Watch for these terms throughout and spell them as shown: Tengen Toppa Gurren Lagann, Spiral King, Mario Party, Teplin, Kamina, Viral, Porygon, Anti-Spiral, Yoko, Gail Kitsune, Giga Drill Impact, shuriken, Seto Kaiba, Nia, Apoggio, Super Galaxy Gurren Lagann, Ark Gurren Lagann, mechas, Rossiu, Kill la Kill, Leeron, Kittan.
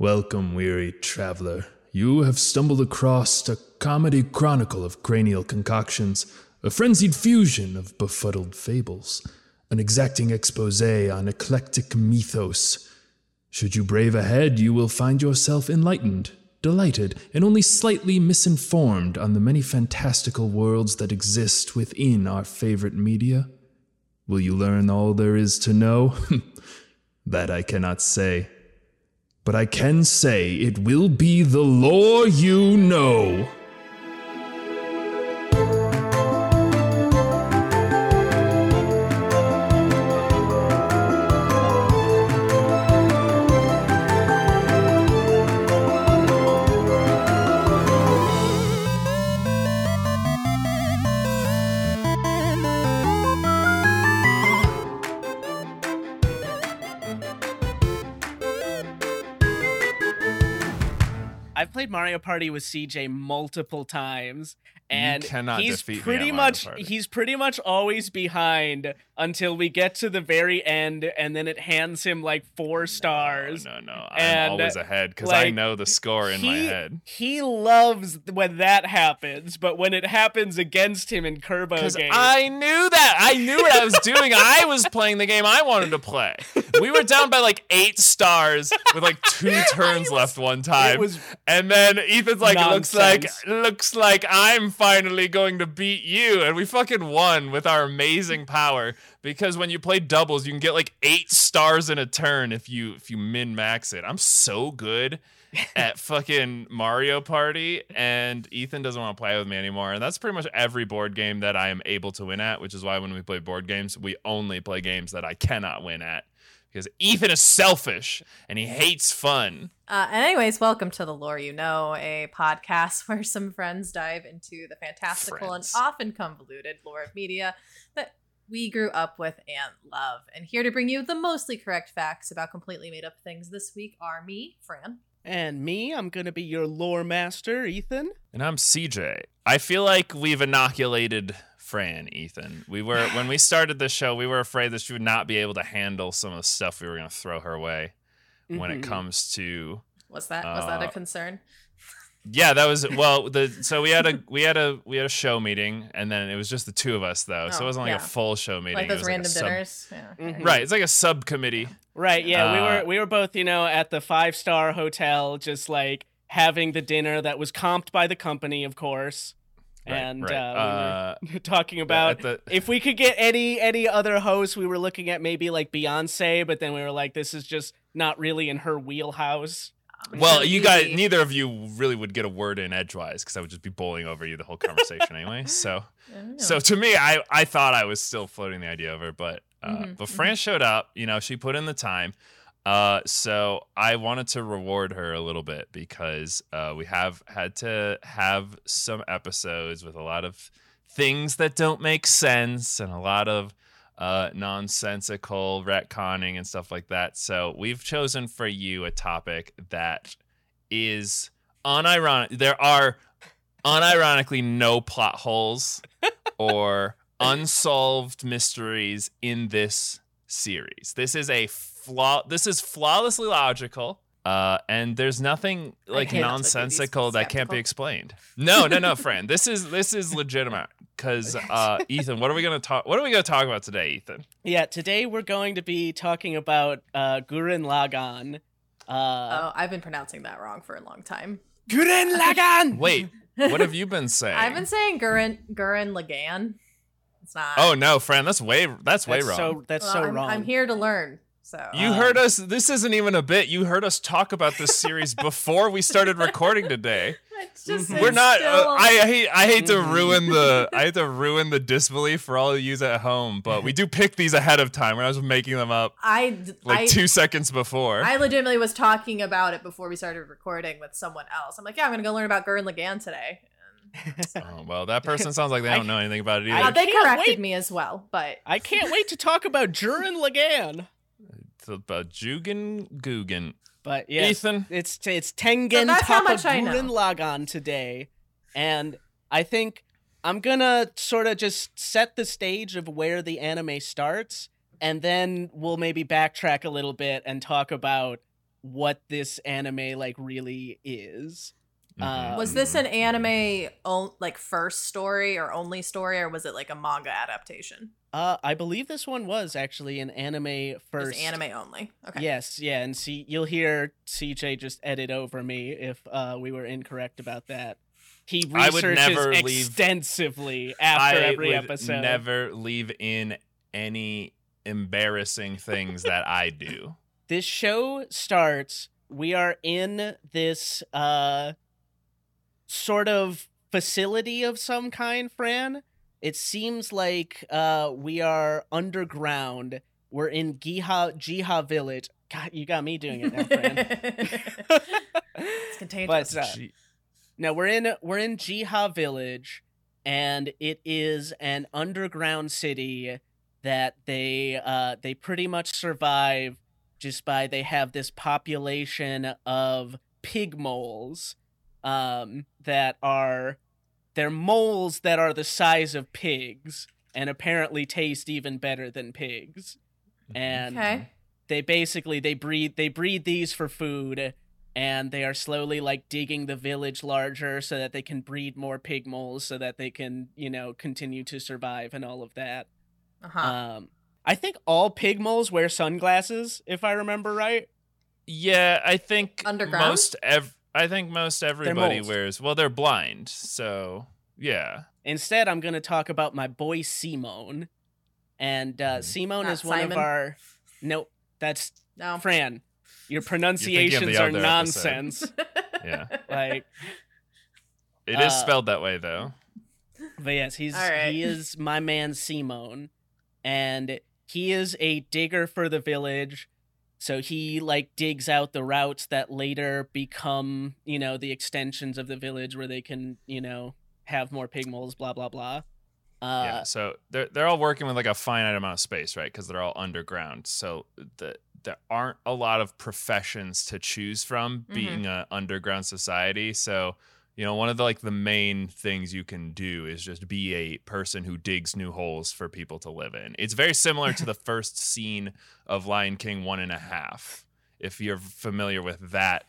Welcome, weary traveler. You have stumbled across a comedy chronicle of cranial concoctions, a frenzied fusion of befuddled fables, an exacting expose on eclectic mythos. Should you brave ahead, you will find yourself enlightened, delighted, and only slightly misinformed on the many fantastical worlds that exist within our favorite media. Will you learn all there is to know? That I cannot say. But I can say it will be the lore you know. Mario Party with CJ multiple times, and he's pretty much always behind until we get to the very end, and then it hands him like 4 stars. No. I'm always ahead because I know the score in my head. He loves when that happens, but when it happens against him in Kerbo games, I knew what I was doing. I was playing the game I wanted to play. We were down by like 8 stars with like 2 turns left one time. And then Ethan's like, nonsense. looks like I'm finally going to beat you. And we fucking won with our amazing power, because when you play doubles, you can get like 8 stars in a turn if you min-max it. I'm so good at fucking Mario Party, and Ethan doesn't want to play with me anymore. And that's pretty much every board game that I am able to win at, which is why when we play board games, we only play games that I cannot win at. Because Ethan is selfish and he hates fun. Anyways, welcome to The Lore You Know, a podcast where some friends dive into the fantastical and often convoluted lore of media that we grew up with and love. And here to bring you the mostly correct facts about completely made up things this week are me, Fran. And me, I'm going to be your lore master, Ethan. And I'm CJ. I feel like we've inoculated Fran, Ethan. When we started the show, we were afraid that she would not be able to handle some of the stuff we were going to throw her way when it comes to. Was that a concern? Yeah, that was we had a show meeting, and then it was just the 2 of us though, so it wasn't like a full show meeting. Like those random dinners, right? It's like a subcommittee, right? Yeah, we were both at the 5-star hotel, just like having the dinner that was comped by the company, of course. Right. We were talking about if we could get any other hosts. We were looking at maybe like Beyonce, but then we were like, this is just not really in her wheelhouse. Well, you guys, neither of you really would get a word in edgewise because I would just be bowling over you the whole conversation anyway. So to me, I thought I was still floating the idea over, but Fran showed up. She put in the time. So I wanted to reward her a little bit because we have had to have some episodes with a lot of things that don't make sense and a lot of nonsensical retconning and stuff like that. So we've chosen for you a topic that is unironic. There are unironically no plot holes or unsolved mysteries in this series. This is flawlessly logical, and there's nothing like nonsensical that can't be explained. No, friend. This is legitimate because Ethan, what are we going to talk about today, Ethan? Yeah, today we're going to be talking about Gurren Lagann. I've been pronouncing that wrong for a long time. Gurren Lagann. Wait, what have you been saying? I've been saying Gurren Lagann. It's not. Oh no, friend, that's way wrong. That's wrong. I'm here to learn. So, you heard us. This isn't even a bit. You heard us talk about this series before we started recording today. We're not. I hate to ruin the disbelief for all of you at home, but we do pick these ahead of time. When I was making them up, 2 seconds before. I legitimately was talking about it before we started recording with someone else. I'm like, I'm gonna go learn about Gurren Lagann today. Oh, well, that person sounds like they don't know anything about it either. They corrected me as well, but I can't wait to talk about Gurren Lagann. About Jugen Gugen. But yeah, Ethan, it's Tengen Toppa Gurren Lagann today, and I think I'm gonna sort of just set the stage of where the anime starts, and then we'll maybe backtrack a little bit and talk about what this anime like really is. Was this an anime like first story or only story, or was it like a manga adaptation? I believe this one was actually an anime first. Just anime only. Okay. Yes, yeah, and see, you'll hear CJ just edit over me if we were incorrect about that. He researches extensively after every episode. I would never leave in any embarrassing things that I do. This show starts. We are in this sort of facility of some kind, Fran. It seems like we are underground. We're in Giha Village. God, you got me doing it now, Fran. It's contagious. But, now we're in Giha Village, and it is an underground city that they pretty much survive just by they have this population of pig moles that are. They're moles that are the size of pigs and apparently taste even better than pigs. And they breed these for food, and they are slowly like digging the village larger so that they can breed more pig moles so that they can, you know, continue to survive and all of that. I think all pig moles wear sunglasses, if I remember right. Yeah, I think most everybody wears... Well, they're blind, so yeah. Instead, I'm going to talk about my boy Simon. And Simon is one Simon. Of our... No, that's... No. Fran, your pronunciations are nonsense. Yeah. Like... It is spelled that way, though. But yes, he is my man Simon. And he is a digger for the village. So he, like, digs out the routes that later become, you know, the extensions of the village where they can, you know, have more pig moles, blah, blah, blah. Yeah, so they're all working with, like, a finite amount of space, right? Because they're all underground. So there aren't a lot of professions to choose from being an underground society. So, you know, one of the, like, the main things you can do is just be a person who digs new holes for people to live in. It's very similar to the first scene of Lion King 1.5, if you're familiar with that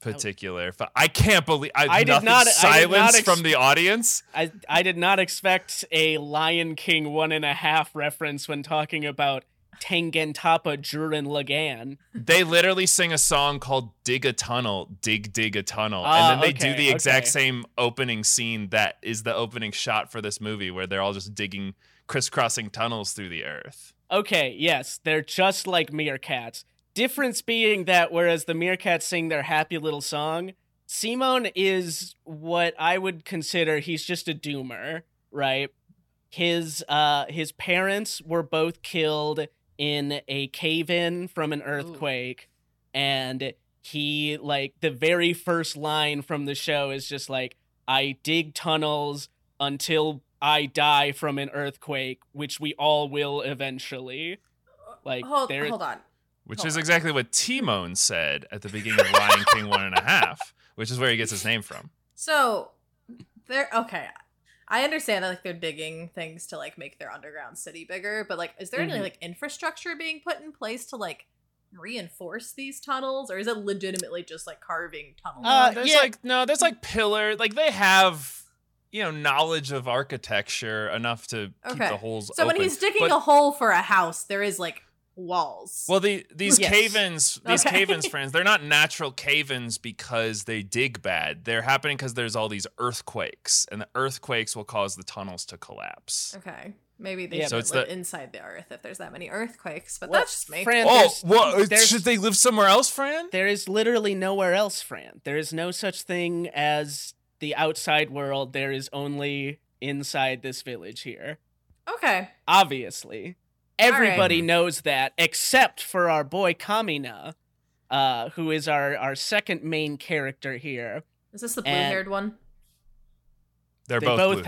particular. But I can't believe from the audience. I did not expect a Lion King 1.5 reference when talking about Tengen Toppa Gurren Lagann. They literally sing a song called Dig a Tunnel, Dig Dig a Tunnel. And then they do the exact same opening scene that is the opening shot for this movie where they're all just digging, crisscrossing tunnels through the earth. Okay, yes, they're just like meerkats. Difference being that whereas the meerkats sing their happy little song, Simon is what I would consider he's just a doomer, right? His parents were both killed in a cave-in from an earthquake. Ooh. And he, like, the very first line from the show is just like, I dig tunnels until I die from an earthquake, which we all will eventually. Like, hold on. Which is exactly what Timon said at the beginning of Lion King 1.5, which is where he gets his name from. So, I understand that, like, they're digging things to, like, make their underground city bigger, but, like, is there any, like, infrastructure being put in place to, like, reinforce these tunnels, or is it legitimately just, like, carving tunnels? There's, like, pillar. Like, they have, you know, knowledge of architecture enough to keep the holes open. So when he's digging a hole for a house, there is, like, walls. Well, these cave-ins, friends, they're not natural cave-ins because they dig bad. They're happening because there's all these earthquakes, and the earthquakes will cause the tunnels to collapse. Okay, maybe they should live inside the earth if there's that many earthquakes. But that's just me. Fran, should they live somewhere else, Fran? There is literally nowhere else, Fran. There is no such thing as the outside world. There is only inside this village here. Okay, obviously. Everybody knows that, except for our boy Kamina, who is our second main character here. Is this the blue-haired one? They're both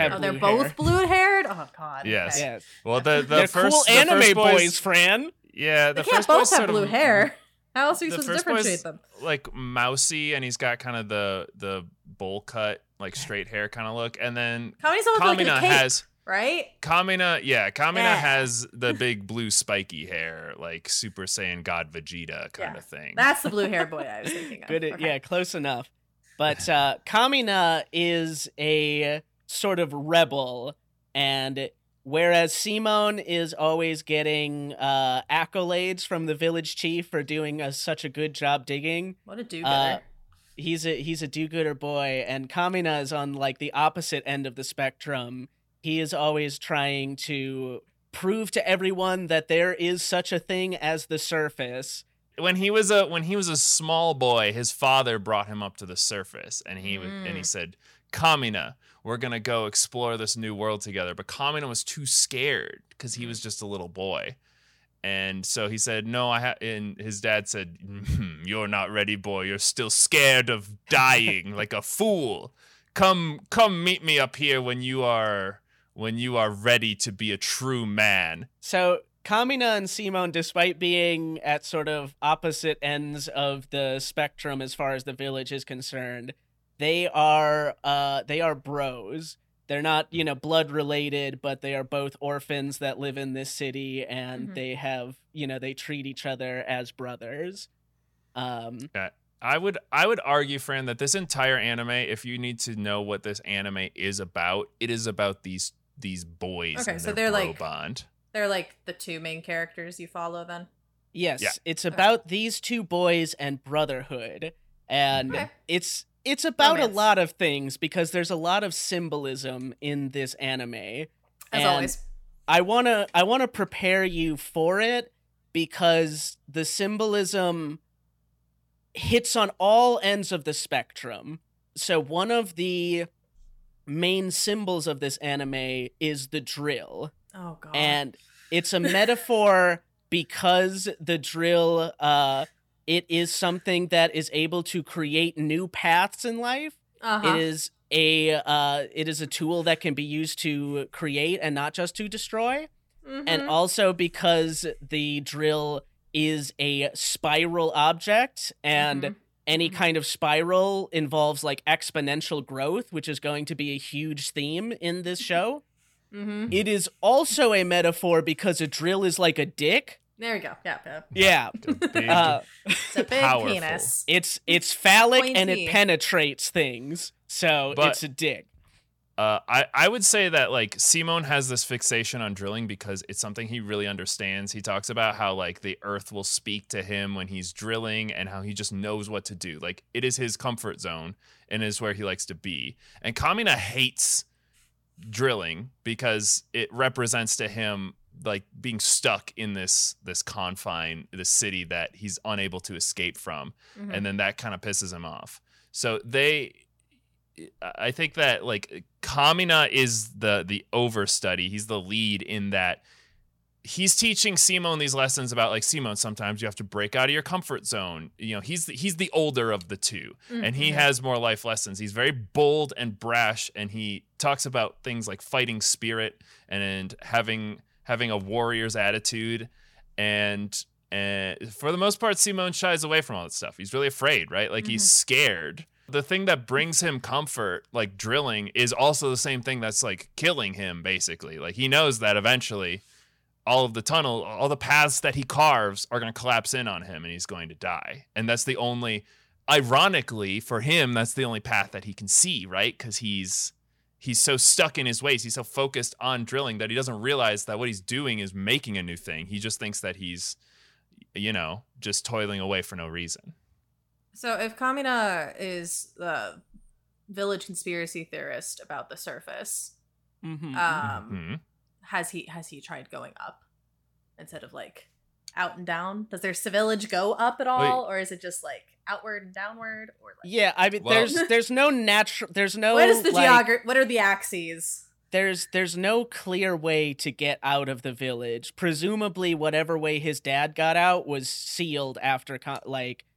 blue-haired? Oh, God. Yes. Okay. Yes. Well, they're first, cool the anime first boys, Fran. Yeah. They can't both have blue hair. How else are you supposed to differentiate them? Like, mousy, and he's got kind of the bowl cut, like, straight hair kind of look. And then Kamina has... right? Kamina, yeah. Kamina has the big blue spiky hair, like Super Saiyan God Vegeta kind of thing. That's the blue hair boy I was thinking of. Good, okay. Yeah, close enough. But Kamina is a sort of rebel, and whereas Simon is always getting accolades from the village chief for doing such a good job digging. What a do-gooder. He's a do-gooder boy, and Kamina is on like the opposite end of the spectrum. He is always trying to prove to everyone that there is such a thing as the surface. When he was a small boy, his father brought him up to the surface, and he said, "Kamina, we're gonna go explore this new world together." But Kamina was too scared because he was just a little boy, and so he said, "No, And his dad said, "You're not ready, boy. You're still scared of dying like a fool. Come, meet me up here when you are ready to be a true man." So Kamina and Simon, despite being at sort of opposite ends of the spectrum as far as the village is concerned, they are bros. They're not, blood related, but they are both orphans that live in this city, and they have, they treat each other as brothers. I would argue, Fran, that this entire anime, if you need to know what this anime is about, it is about these boys. Okay, and so they're like bond. They're like the two main characters you follow then? Yes. Yeah. It's about these two boys and brotherhood. And it's about a lot of things because there's a lot of symbolism in this anime. As always. I wanna prepare you for it because the symbolism hits on all ends of the spectrum. So one of the main symbols of this anime is the drill. Oh, God. And it's a metaphor because the drill, it is something that is able to create new paths in life. Uh-huh. It is a tool that can be used to create and not just to destroy. Mm-hmm. And also because the drill is a spiral object, and any kind of spiral involves like exponential growth, which is going to be a huge theme in this show. Mm-hmm. It is also a metaphor because a drill is like a dick. There we go. Yeah. It's a big penis. It's phallic pointy, and it penetrates things. So it's a dick. I would say that like Simon has this fixation on drilling because it's something he really understands. He talks about how like the earth will speak to him when he's drilling and how he just knows what to do. Like it is his comfort zone and is where he likes to be. And Kamina hates drilling because it represents to him like being stuck in this confine, this city that he's unable to escape from, and then that kind of pisses him off. So I think that like Kamina is the overstudy. He's the lead in that. He's teaching Simon these lessons about like, Simon, sometimes you have to break out of your comfort zone. He's the older of the two, and he has more life lessons. He's very bold and brash, and he talks about things like fighting spirit and having a warrior's attitude. And for the most part, Simon shies away from all that stuff. He's really afraid, right? Like he's scared. The thing that brings him comfort, like drilling, is also the same thing that's like killing him, basically. Like he knows that eventually all the paths that he carves are going to collapse in on him and he's going to die. And that's the only, ironically for him, that's the only path that he can see, right? Because he's so stuck in his ways. He's so focused on drilling that he doesn't realize that what he's doing is making a new thing. He just thinks that he's, just toiling away for no reason. So if Kamina is the village conspiracy theorist about the surface, Has he tried going up instead of like out and down? Does their village go up at all, or is it just like outward and downward? Or like... Yeah, I mean, there's no natural. There's no. What is the geography? What are the axes? There's no clear way to get out of the village. Presumably, whatever way his dad got out was sealed after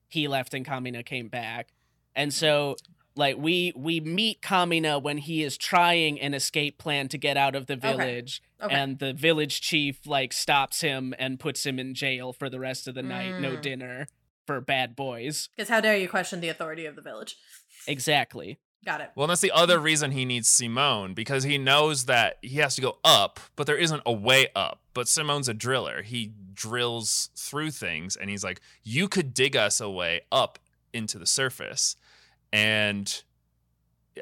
he left and Kamina came back, and so. Like we meet Kamina when he is trying an escape plan to get out of the village, and the village chief like stops him and puts him in jail for the rest of the night. No dinner for bad boys. Because how dare you question the authority of the village? Exactly. Got it. Well, that's the other reason he needs Simone, because he knows that he has to go up, but there isn't a way up. But Simone's a driller. He drills through things, and he's like, you could dig us a way up into the surface. And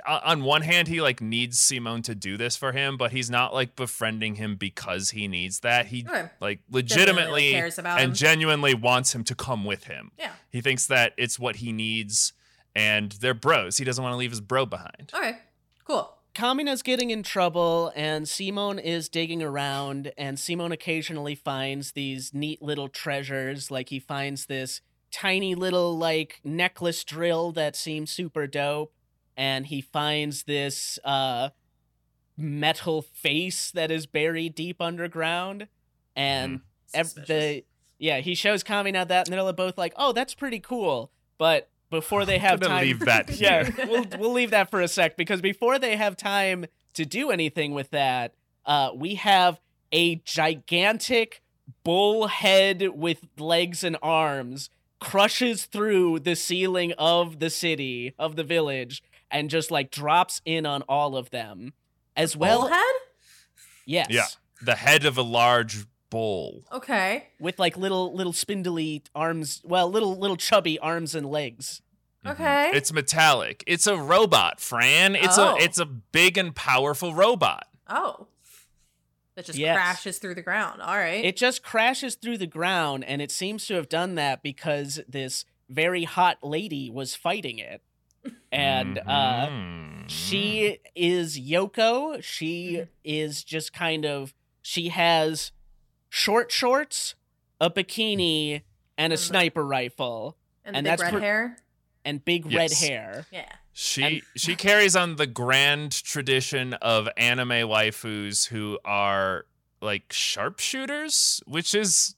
on one hand, he like needs Simone to do this for him, but he's not like befriending him because he needs that. He like legitimately cares about and him. Genuinely wants him to come with him. Yeah. He thinks that it's what he needs, and they're bros. He doesn't want to leave his bro behind. Okay, cool. Kamina's getting in trouble, and Simon is digging around, and Simon occasionally finds these neat little treasures. Like, he finds this tiny little like necklace drill that seems super dope. And he finds this metal face that is buried deep underground. And he shows Kamina that, and they're both like, oh, that's pretty cool. But before they have time... leave that here. Yeah, we'll leave that for a sec, because before they have time to do anything with that, we have a gigantic bull head with legs and arms crushes through the ceiling of the city, of the village, and just like drops in on all of them as well. Bull head? Yes. Yeah. The head of a large bull. Okay. With like little spindly arms, well, little chubby arms and legs. Mm-hmm. Okay. It's metallic. It's a robot, Fran. It's a big and powerful robot. Oh. That just crashes through the ground. All right. It just crashes through the ground, and it seems to have done that because this very hot lady was fighting it. And she is Yoko. She is just kind of, she has short shorts, a bikini, and a sniper rifle. And big red hair. And big red hair. Yeah. She carries on the grand tradition of anime waifus who are like sharpshooters, which is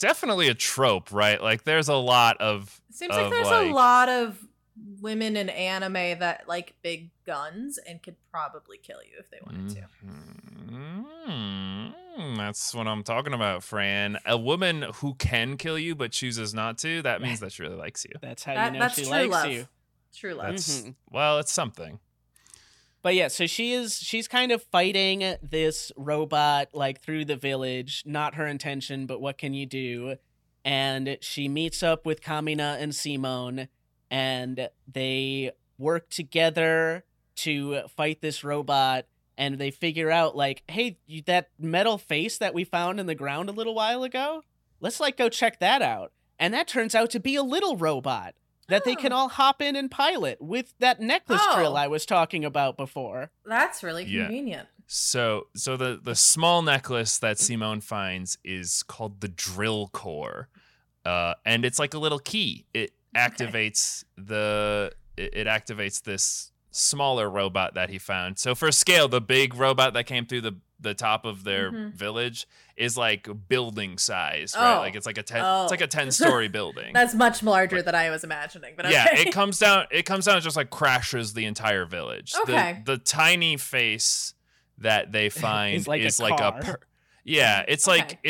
definitely a trope, right? Like, there's a lot of. It seems like there's a lot of women in anime that like big guns and could probably kill you if they wanted to. Mm-hmm. That's what I'm talking about, Fran. A woman who can kill you but chooses not to. That means that she really likes you. That's how you know she likes you. True love. Mm-hmm. Well, it's something. But yeah, so she's kind of fighting this robot like through the village. Not her intention, but what can you do? And she meets up with Kamina and Simon, and they work together to fight this robot. And they figure out like, hey, that metal face that we found in the ground a little while ago, let's like go check that out. And that turns out to be a little robot that they can all hop in and pilot with that necklace drill I was talking about before. That's really convenient. So the small necklace that Simone finds is called the drill core. And it's like a little key. It activates it activates this smaller robot that he found. So for scale, the big robot that came through the top of their village is like building size, right? Like it's like a 10-story building. That's much larger than I was imagining. But it comes down and just like crashes the entire village. Okay. The tiny face that they find like it's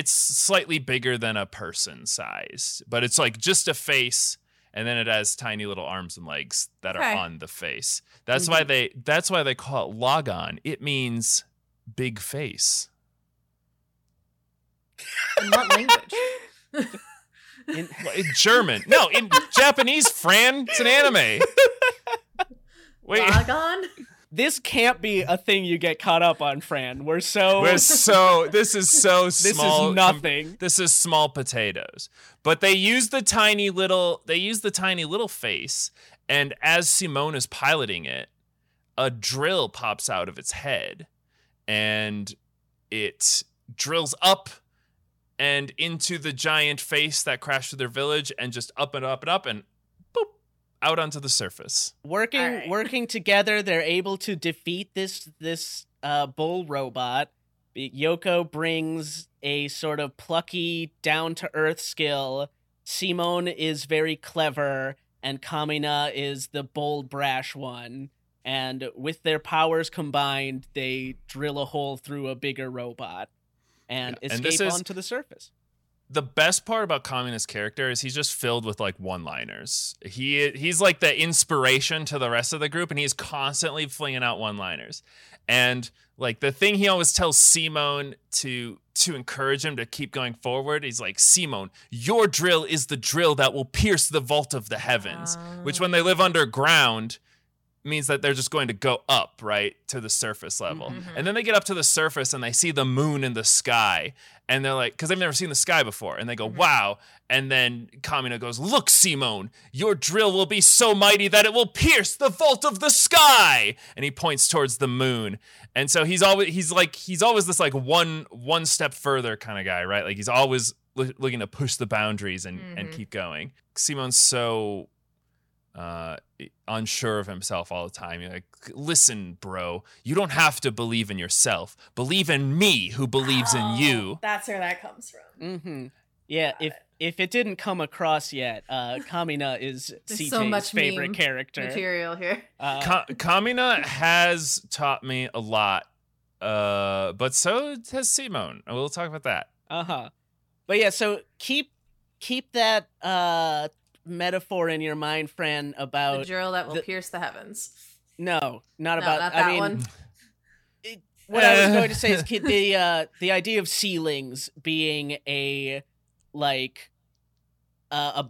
slightly bigger than a person size, but it's like just a face. And then it has tiny little arms and legs that are on the face. That's why they call it Lagann. It means big face. In what language? In German. No, in Japanese, Fran. It's an anime. Wait. Lagann? This can't be a thing you get caught up on, Fran. This is so small. This is nothing. This is small potatoes. But they use the tiny little. They use the tiny little face, and as Simone is piloting it, a drill pops out of its head, and it drills up and into the giant face that crashed through their village, and just up and up and up and out onto the surface. Working together, they're able to defeat this bull robot. Yoko brings a sort of plucky, down-to-earth skill. Simone is very clever, and Kamina is the bold, brash one. And with their powers combined, they drill a hole through a bigger robot and escape onto the surface. the best part about Kamina's character is he's just filled with like one-liners. He's like the inspiration to the rest of the group, and he's constantly flinging out one-liners. And like the thing he always tells Simon to encourage him to keep going forward, he's like, Simon, your drill is the drill that will pierce the vault of the heavens, which when they live underground means that they're just going to go up, right, to the surface level. Mm-hmm. And then they get up to the surface and they see the moon in the sky. And they're like, because they've never seen the sky before. And they go, wow. And then Kamina goes, look, Simon, your drill will be so mighty that it will pierce the vault of the sky. And he points towards the moon. And so he's always this like one step further kind of guy, right? Like he's always looking to push the boundaries and keep going. Simon's so... unsure of himself all the time. You're like, listen, bro, you don't have to believe in yourself. Believe in me who believes in you. That's where that comes from. Mm-hmm. Yeah, if it didn't come across yet, Kamina is CJ's favorite character. Material here. Kamina has taught me a lot, but so has Simon. We'll talk about that. Uh-huh. But yeah, so keep that... metaphor in your mind, friend, about the drill that will pierce the heavens. Not that one. What I was going to say is the idea of ceilings being a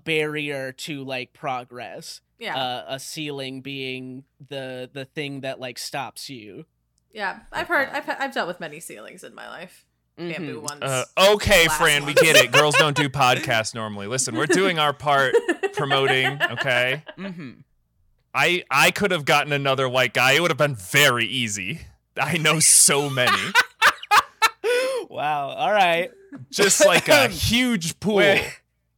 barrier to like progress. Yeah, a ceiling being the thing that like stops you. Yeah, I've dealt with many ceilings in my life. Bamboo ones. Okay, Fran, we get it. Girls don't do podcasts normally. Listen, we're doing our part promoting, okay? Mm-hmm. I could have gotten another white guy. It would have been very easy. I know so many. Wow, all right. Just like a huge pool.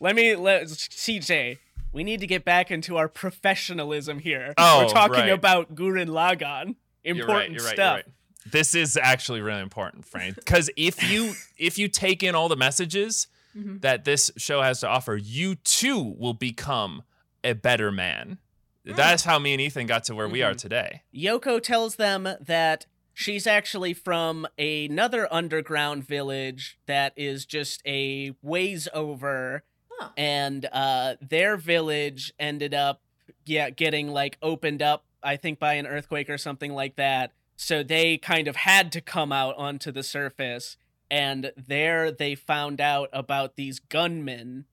CJ, we need to get back into our professionalism here. Oh, we're talking about Gurren Lagann. Important stuff. This is actually really important, Frank, because if you take in all the messages that this show has to offer, you too will become a better man. Mm. That's how me and Ethan got to where we are today. Yoko tells them that she's actually from another underground village that is just a ways over, and their village ended up getting like opened up, I think, by an earthquake or something like that. So they kind of had to come out onto the surface, and there they found out about these gunmen.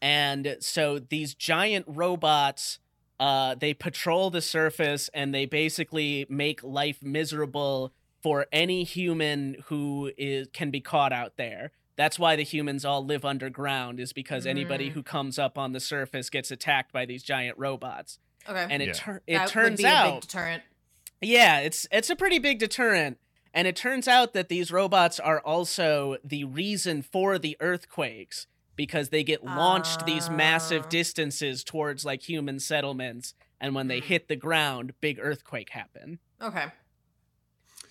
And so these giant robots, they patrol the surface, and they basically make life miserable for any human who can be caught out there. That's why the humans all live underground, is because anybody who comes up on the surface gets attacked by these giant robots. Okay. And it turns out... a big deterrent. Yeah, it's a pretty big deterrent, and it turns out that these robots are also the reason for the earthquakes, because they get launched these massive distances towards like human settlements, and when they hit the ground, big earthquake happen. Okay.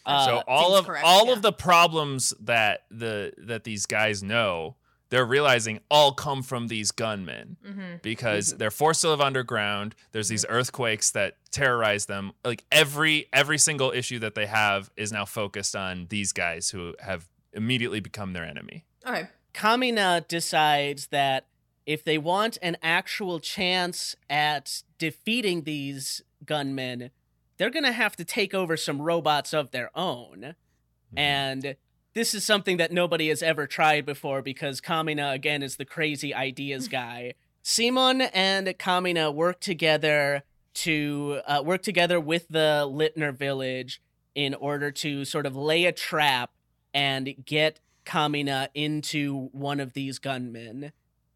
So all of the problems that these guys know, they're realizing all come from these gunmen because they're forced to live underground. There's these earthquakes that terrorize them. Like every single issue that they have is now focused on these guys who have immediately become their enemy. Okay. Kamina decides that if they want an actual chance at defeating these gunmen, they're going to have to take over some robots of their own. Mm-hmm. And... this is something that nobody has ever tried before because Kamina, again, is the crazy ideas guy. Simon and Kamina work together with the Littner village in order to sort of lay a trap and get Kamina into one of these gunmen.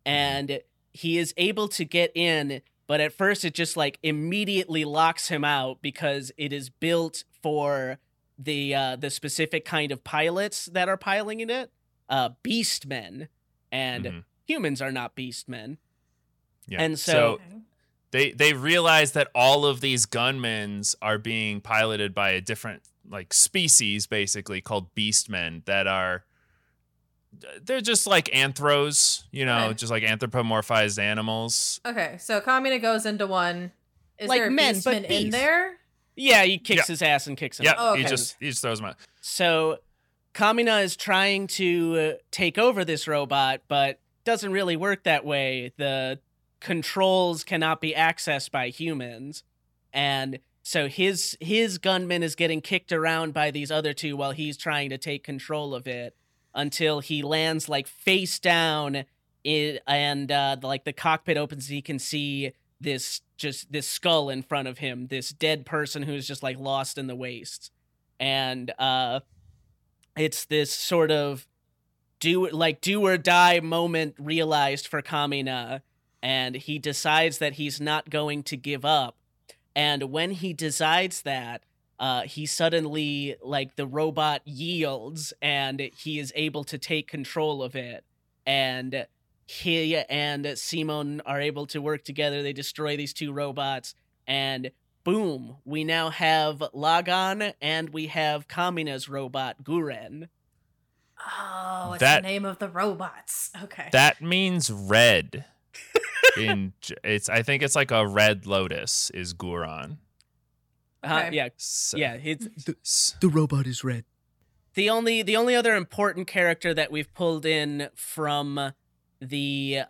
And he is able to get in, but at first it just like immediately locks him out because it is built for... the specific kind of pilots that are piloting it, beast men, and humans are not beast men. Yeah. And so they realize that all of these gunmen are being piloted by a different like species, basically called beast men, that are they're just like anthros, you know, just like anthropomorphized animals. Okay, so Kamina goes into one. Is like there a men, beast in there? Yeah, he kicks his ass and kicks him. Yeah, oh, okay. he just throws him out. So Kamina is trying to take over this robot, but doesn't really work that way. The controls cannot be accessed by humans. And so his gunman is getting kicked around by these other two while he's trying to take control of it until he lands like face down and the cockpit opens. He can see this skull in front of him, this dead person who's just like lost in the waste. And it's this sort of do or die moment realized for Kamina. And he decides that he's not going to give up. And when he decides that, he suddenly, like, the robot yields and he is able to take control of it. And he and Simon are able to work together. They destroy these two robots. And boom, we now have Lagann and we have Kamina's robot, Gurren. Oh, it's the name of the robots. Okay. That means red. I think it's like a red lotus is Gurren. Yeah, so, yeah. The robot is red. The only other important character that we've pulled in from the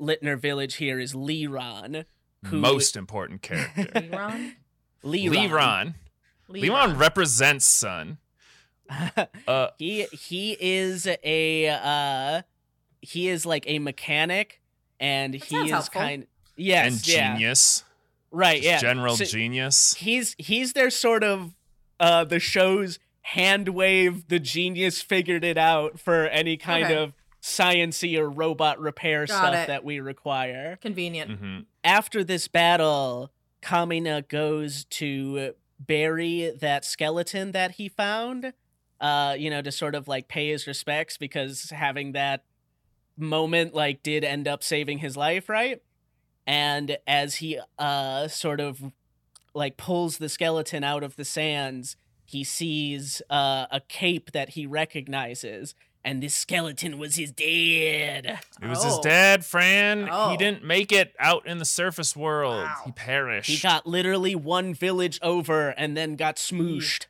Littner village here is Leeron. Most important character. Leeron represents Sun. He is like a mechanic. And that he is kind of, yes, and genius, yeah. Right? Just yeah, general so genius. He's their sort of the show's hand wave. The genius figured it out for any kind of science-y or robot repair stuff that we require. Convenient. Mm-hmm. After this battle, Kamina goes to bury that skeleton that he found. To sort of like pay his respects because having that moment like did end up saving his life, right? And as he sort of like pulls the skeleton out of the sands, he sees a cape that he recognizes, and this skeleton was his dad. It was his dad, Fran. Oh. He didn't make it out in the surface world. Wow. He perished. He got literally one village over and then got smooshed.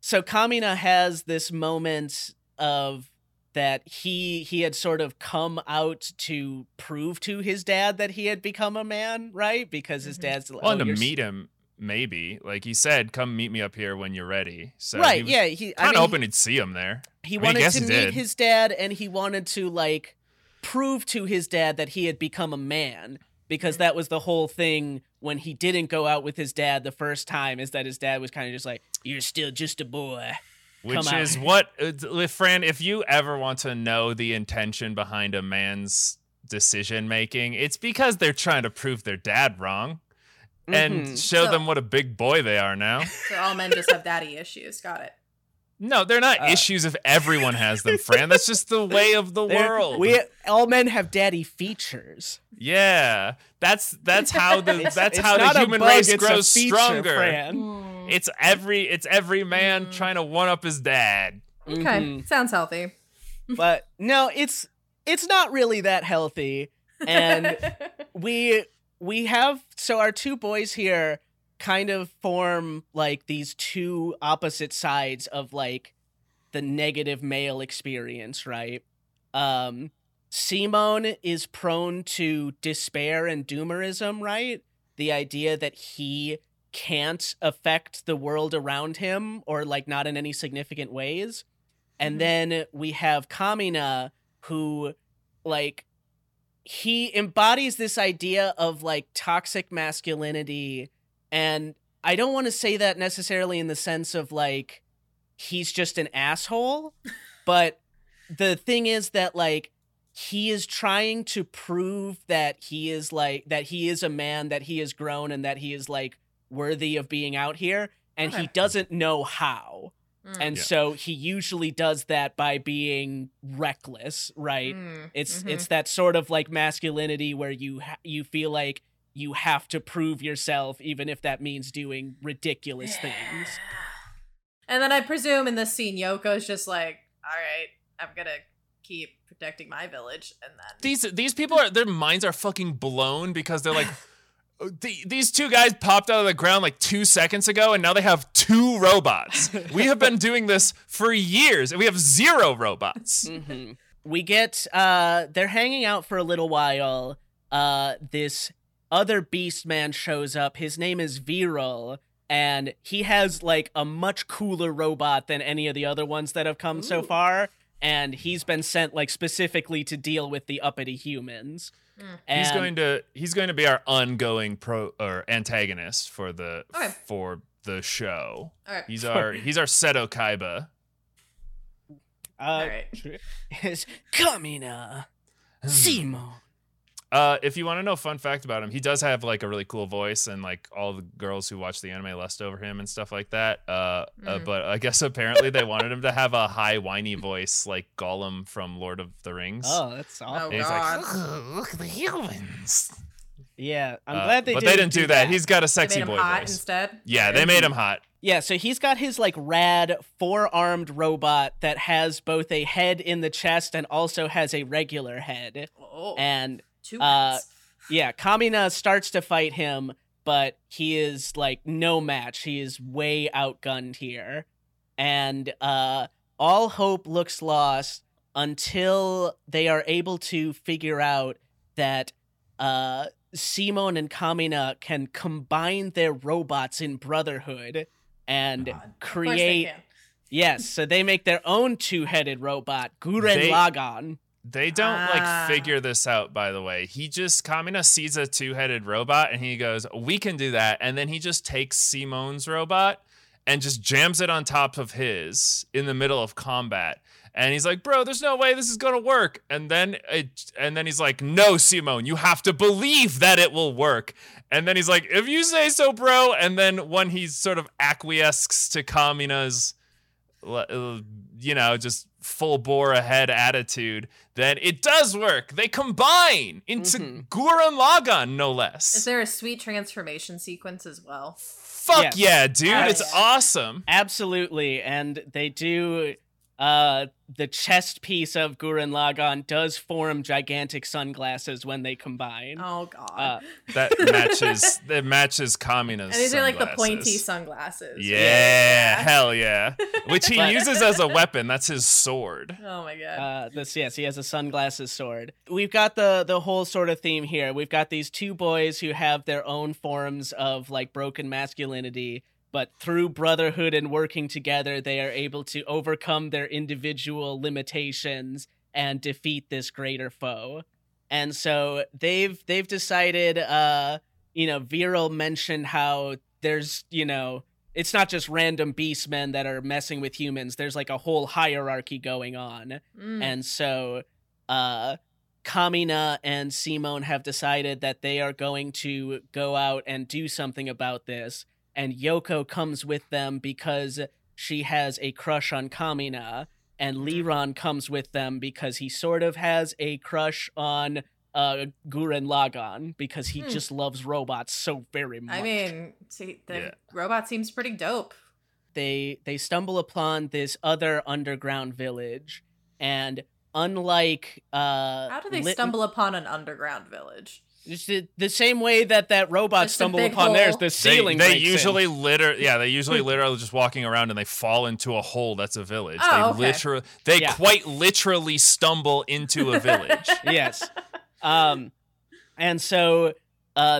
So Kamina has this moment of that he had sort of come out to prove to his dad that he had become a man, right? Because his dad's like, to meet him, maybe. Like he said, come meet me up here when you're ready. So right, yeah. I mean, hoping he'd see him there. He wanted to meet his dad, and he wanted to like prove to his dad that he had become a man, because that was the whole thing when he didn't go out with his dad the first time, is that his dad was kind of just like, you're still just a boy. Which is what, Fran, if you ever want to know the intention behind a man's decision-making, it's because they're trying to prove their dad wrong and show them what a big boy they are now. So all men just have daddy issues. Got it. No, they're not issues if everyone has them, Fran. That's just the way of the world. All men have daddy features. Yeah. That's how the human race grows stronger. Fran. It's every man trying to one up his dad. Okay, sounds healthy. But no, it's not really that healthy. And we have, so our two boys here kind of form like these two opposite sides of like the negative male experience, right? Simon is prone to despair and doomerism, right? The idea that he can't affect the world around him, or like not in any significant ways. And then we have Kamina, who like he embodies this idea of like toxic masculinity. And I don't want to say that necessarily in the sense of like he's just an asshole, but the thing is that like he is trying to prove that he is like, that he is a man, that he has grown, and that he is like worthy of being out here, and he doesn't know how. So he usually does that by being reckless, right? It's that sort of like masculinity where you feel like you have to prove yourself, even if that means doing ridiculous things. And then I presume in this scene Yoko's just like, all right, I'm gonna keep protecting my village. And then these people are, their minds are fucking blown, because they're like, these two guys popped out of the ground like 2 seconds ago, and now they have two robots. We have been doing this for years, and we have zero robots. we get, they're hanging out for a little while. This other beast man shows up. His name is Viral, and he has, like, a much cooler robot than any of the other ones that have come so far. And he's been sent, like, specifically to deal with the uppity humans. And he's going to be our ongoing antagonist for the for the show. All right. He's our Seto Kaiba. All right. It's Kamina, Simon. If you want to know a fun fact about him, he does have, like, a really cool voice, and, like, all the girls who watch the anime lust over him and stuff like that. But I guess apparently they wanted him to have a high, whiny voice like Gollum from Lord of the Rings. Oh, that's awesome. And God. He's like, oh, look at the humans. Yeah, I'm glad they didn't. But they didn't do that. He's got a sexy boy voice. They made him hot instead. Yeah, they made him hot. Yeah, so he's got his, like, rad four-armed robot that has both a head in the chest and also has a regular head. Oh. And... Kamina starts to fight him, but he is, like, no match. He is way outgunned here. And all hope looks lost until they are able to figure out that Simon and Kamina can combine their robots in brotherhood and create... Yes, so they make their own two-headed robot, Gurren Lagann. They don't, like, figure this out, by the way. Kamina sees a two-headed robot, and he goes, we can do that. And then he just takes Simon's robot and just jams it on top of his in the middle of combat. And he's like, bro, there's no way this is going to work. And then he's like, no, Simon, you have to believe that it will work. And then he's like, if you say so, bro. And then when he sort of acquiesces to Kamina's, you know, just... full bore ahead attitude, then it does work. They combine into Gurren Lagann, no less. Is there a sweet transformation sequence as well? Fuck yeah, dude. It's awesome. Absolutely. And they do, the chest piece of Gurren Lagann does form gigantic sunglasses when they combine. Oh, God. That matches Kamina's sunglasses. And these are like the pointy sunglasses. Yeah. Hell yeah. Which he uses as a weapon. That's his sword. Oh, my God. Yes, he has a sunglasses sword. We've got the whole sort of theme here. We've got these two boys who have their own forms of, like, broken masculinity. But through brotherhood and working together, they are able to overcome their individual limitations and defeat this greater foe. And so they've decided, Viral mentioned how there's, it's not just random beastmen that are messing with humans. There's, like, a whole hierarchy going on. And so Kamina and Simon have decided that they are going to go out and do something about this. And Yoko comes with them because she has a crush on Kamina. And Leeron comes with them because he sort of has a crush on Gurren Lagann because he just loves robots so very much. I mean, see, the robot seems pretty dope. They stumble upon this other underground village. And unlike... how do they stumble upon an underground village? Just the same way that robot stumbled upon hole. Theirs, the ceiling. They usually literally just walking around and they fall into a hole that's a village. Oh, quite literally stumble into a village. Yes. And so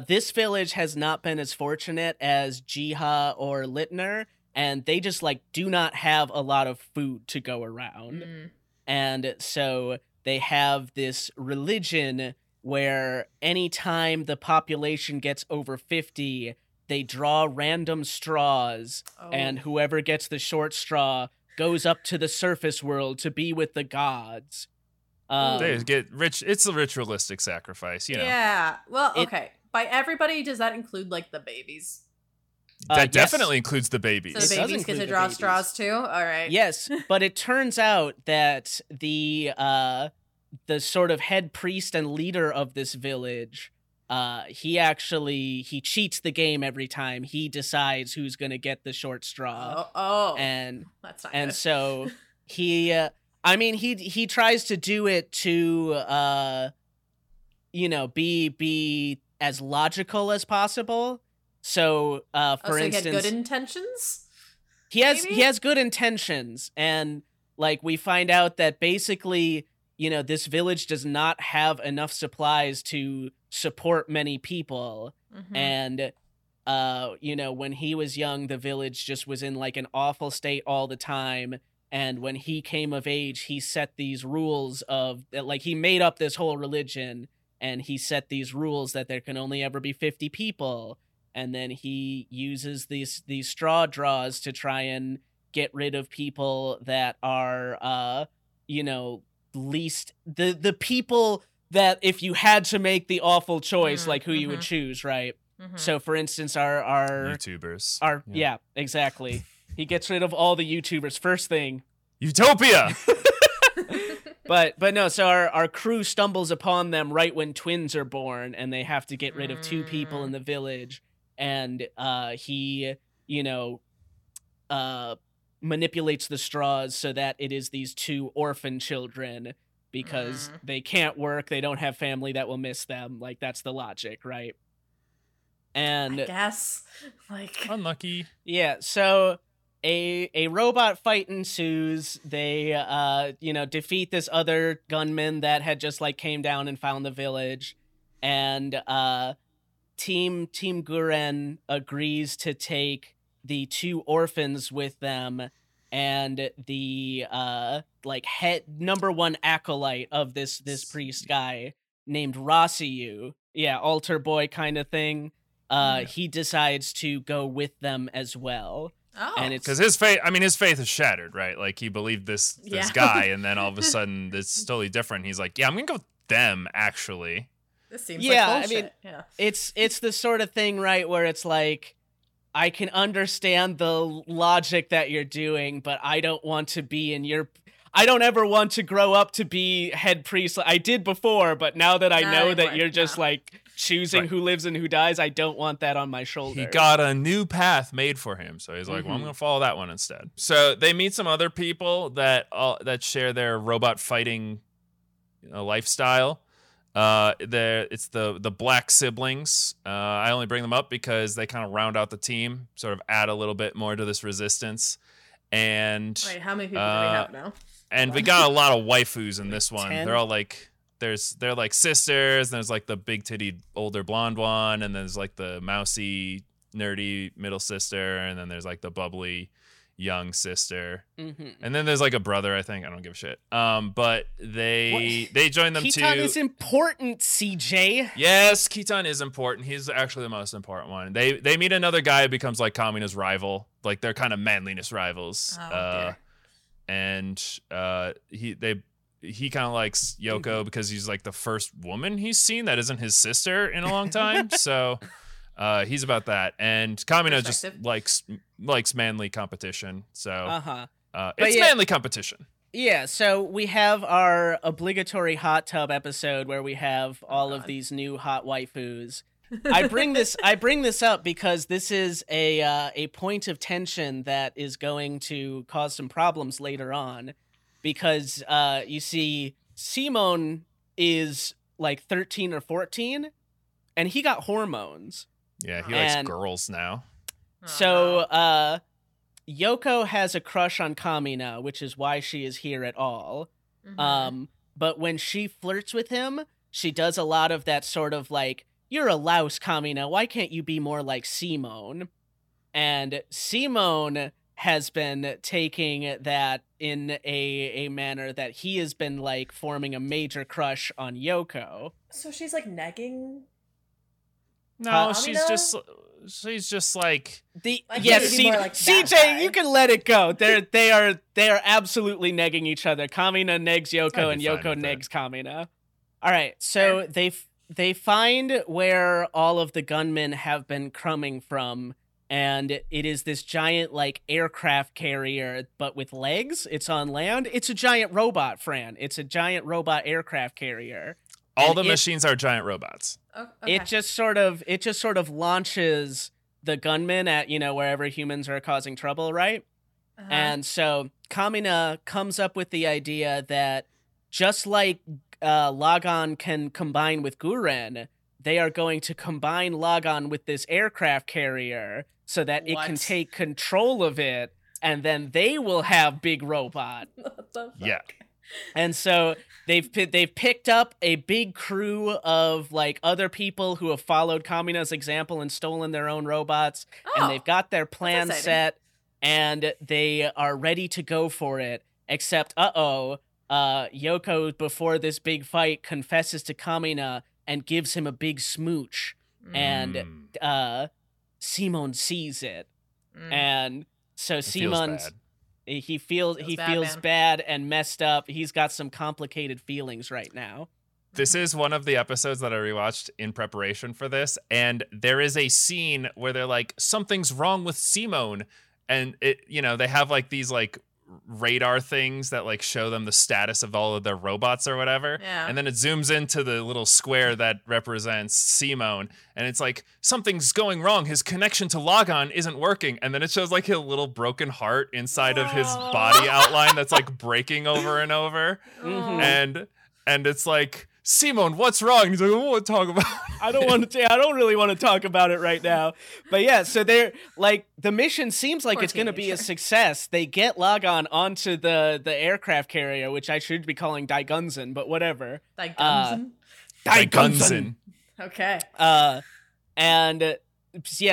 this village has not been as fortunate as Giha or Litner, and they just, like, do not have a lot of food to go around. And so they have this religion where anytime the population gets over 50, they draw random straws, and whoever gets the short straw goes up to the surface world to be with the gods. They get rich. It's a ritualistic sacrifice, you know. Yeah. Well, okay. By everybody, does that include, like, the babies? That definitely includes the babies. So the babies get to draw straws too? All right. Yes, but it turns out that the sort of head priest and leader of this village, he cheats the game every time. He decides who's going to get the short straw. And that's not good. So he, he tries to do it to, be as logical as possible. So, for instance, he had good intentions. He has good intentions, and, like, we find out that basically, you know, this village does not have enough supplies to support many people. Mm-hmm. And, you know, when he was young, the village just was in like an awful state all the time. And when he came of age, he set these rules of like, he made up this whole religion and he set these rules that there can only ever be 50 people. And then he uses these straw draws to try and get rid of people that are, you know, least the people that if you had to make the awful choice, like who you would choose, right? Mm-hmm. So, for instance, our YouTubers are yeah, exactly. He gets rid of all the YouTubers. First thing, Utopia. But no, so our crew stumbles upon them right when twins are born, and they have to get rid of two people in the village. And he, you know, manipulates the straws so that it is these two orphan children because they can't work, they don't have family that will miss them. Like, that's the logic, right? And I guess, like, unlucky. Yeah, so a robot fight ensues. They you know, defeat this other gunman that had just like came down and found the village, and Team Gurren agrees to take the two orphans with them, and the like head number one acolyte of this priest guy named Rossiu, altar boy kind of thing. He decides to go with them as well. Oh, and it's because his faith is shattered, right? Like, he believed this guy, and then all of a sudden it's totally different. He's like, yeah, I'm gonna go with them, actually. This seems like bullshit. I mean, it's the sort of thing, right, where it's like, I can understand the logic that you're doing, but I don't want to be in your... I don't ever want to grow up to be head priest. I did before, but now that I know that you're just like choosing who lives and who dies, I don't want that on my shoulder. He got a new path made for him, so he's like, well, I'm going to follow that one instead. So they meet some other people that share their robot fighting, you know, lifestyle. It's the black siblings. I only bring them up because they kind of round out the team, sort of add a little bit more to this resistance. And wait, how many people do we have now? And we got a lot of waifus in this one. 10? They're all like, they're like sisters. And there's like the big titty older blonde one, and then there's like the mousy nerdy middle sister, and then there's like the bubbly young sister, and then there's like a brother. I think I don't give a shit. But they join them. Kittan is important, CJ. Yes, Kittan is important. He's actually the most important one. They meet another guy who becomes like Kamina's rival. Like, they're kind of manliness rivals. Oh, and he kind of likes Yoko because he's like the first woman he's seen that isn't his sister in a long time. So. He's about that, and Kamina just likes manly competition. So it's manly competition. Yeah. So we have our obligatory hot tub episode where we have all of these new hot waifus. I bring this up because this is a point of tension that is going to cause some problems later on, because you see, Simon is like 13 or 14, and he got hormones. Yeah, he likes girls now. So Yoko has a crush on Kamina, which is why she is here at all. Mm-hmm. But when she flirts with him, she does a lot of that sort of like, you're a louse, Kamina. Why can't you be more like Simon? And Simon has been taking that in a manner that he has been like forming a major crush on Yoko. So she's like negging... No, Kamina? she's just like the CJ. You can let it go. They are absolutely negging each other. Kamina negs Yoko, and Yoko negs Kamina. All right, so they find where all of the gunmen have been coming from, and it is this giant like aircraft carrier, but with legs. It's on land. It's a giant robot, Fran. It's a giant robot aircraft carrier. All the machines are giant robots. Okay. It just sort of launches the gunmen at, you know, wherever humans are causing trouble, right? Uh-huh. And so Kamina comes up with the idea that just like Lagann can combine with Gurren, they are going to combine Lagann with this aircraft carrier so that it can take control of it, and then they will have big robot. What the fuck? Yeah. And so they've picked up a big crew of like other people who have followed Kamina's example and stolen their own robots, and they've got their plan set, and they are ready to go for it. Except, Yoko, before this big fight, confesses to Kamina and gives him a big smooch, and Simon sees it, and so Simon. He feels bad and messed up. He's got some complicated feelings right now. This is one of the episodes that I rewatched in preparation for this, and there is a scene where they're like, something's wrong with Simone, and it, you know, they have like these like radar things that like show them the status of all of their robots or whatever, and then it zooms into the little square that represents Simone, and it's like, something's going wrong, his connection to Lagann isn't working, and then it shows like a little broken heart inside of his body outline that's like breaking over and over, and it's like, Simone, what's wrong? And he's like, I don't want to talk about it. I don't really want to talk about it right now. But yeah, so they're like, the mission seems like it's going to be a success. They get Lagann onto the aircraft carrier, which I should be calling Daigunzen, but whatever. Daigunzen. Okay.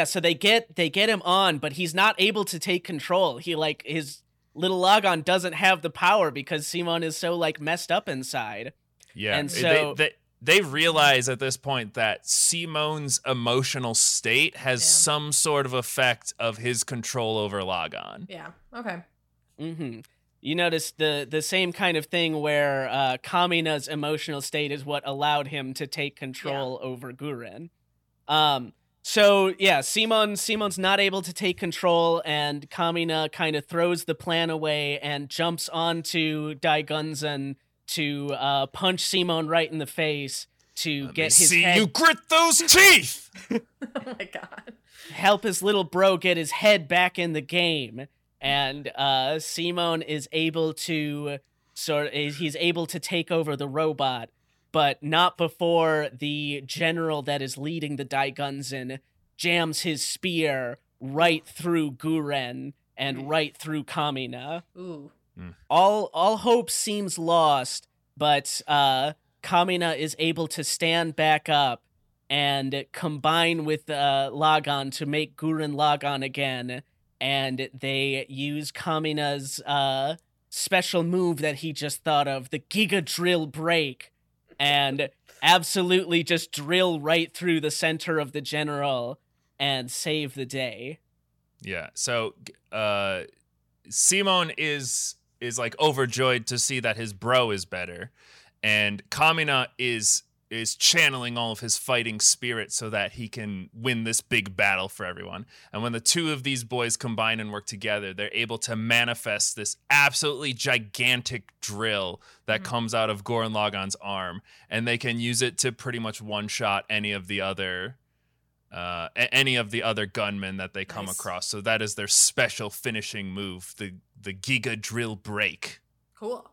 So they get him on, but he's not able to take control. He like, his little Lagann doesn't have the power because Simone is so like messed up inside. Yeah, and so they realize at this point that Simone's emotional state has some sort of effect of his control over Lagann. Yeah, okay. Mm-hmm. You notice the same kind of thing where Kamina's emotional state is what allowed him to take control over Gurren. Simon's not able to take control, and Kamina kind of throws the plan away and jumps onto Daigunzen to punch Simon right in the face to get his head. You grit those teeth! Oh my god. Help his little bro get his head back in the game. And Simon is able to take over the robot, but not before the general that is leading the Daigunzen jams his spear right through Gurren and right through Kamina. Ooh. All hope seems lost, but Kamina is able to stand back up and combine with Lagann to make Gurren Lagann again, and they use Kamina's special move that he just thought of, the Giga Drill Break, and absolutely just drill right through the center of the general and save the day. Yeah, so Simon is like overjoyed to see that his bro is better, and Kamina is channeling all of his fighting spirit so that he can win this big battle for everyone. And when the two of these boys combine and work together, they're able to manifest this absolutely gigantic drill that comes out of Gurren Lagann's arm, and they can use it to pretty much one-shot any of the other gunmen that they come across. So that is their special finishing move, the Giga Drill Break. Cool.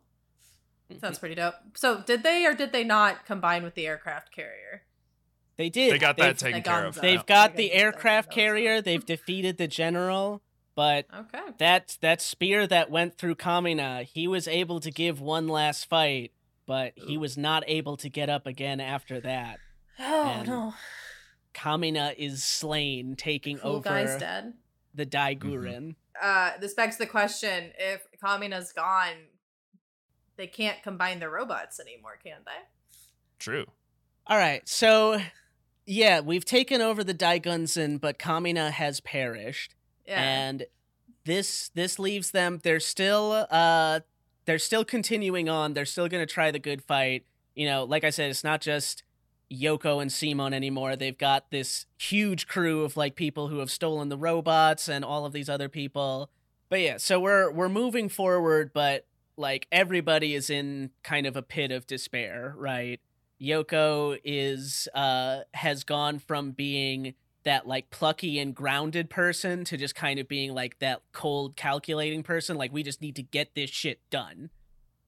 Sounds pretty dope. So did they or did they not combine with the aircraft carrier? They did. They got that taken care of. They've got the aircraft carrier. They've defeated the general. But that spear that went through Kamina, he was able to give one last fight, but he was not able to get up again after that. Oh, no. Kamina is slain, taking over the Daiguren. This begs the question, if Kamina's gone, they can't combine the robots anymore, can they? True. All right, so, yeah, we've taken over the Daigunzen, but Kamina has perished. Yeah. And this leaves them, they're still continuing on, they're still going to try the good fight. You know, like I said, it's not just Yoko and Simon anymore. They've got this huge crew of like people who have stolen the robots and all of these other people. But yeah, so we're moving forward, but like everybody is in kind of a pit of despair, right? Yoko is has gone from being that like plucky and grounded person to just kind of being like that cold, calculating person. Like, we just need to get this shit done.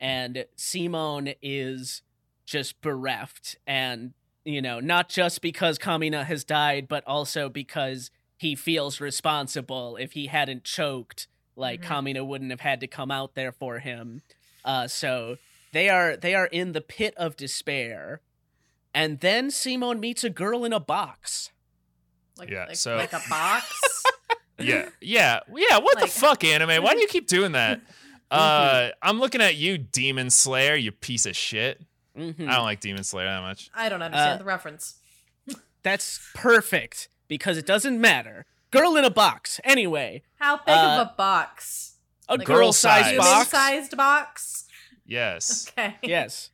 And Simon is just bereft, and you know, not just because Kamina has died, but also because he feels responsible. If he hadn't choked, like Kamina wouldn't have had to come out there for him. So They are in the pit of despair, and then Simon meets a girl in a box. Like a box? Yeah. What the fuck, anime? Why do you keep doing that? I'm looking at you, Demon Slayer, you piece of shit. Mm-hmm. I don't like Demon Slayer that much. I don't understand the reference. That's perfect, because it doesn't matter. Girl in a box. Anyway. How big of a box? A girl-sized box. Human-sized box? Yes. Okay. Yes.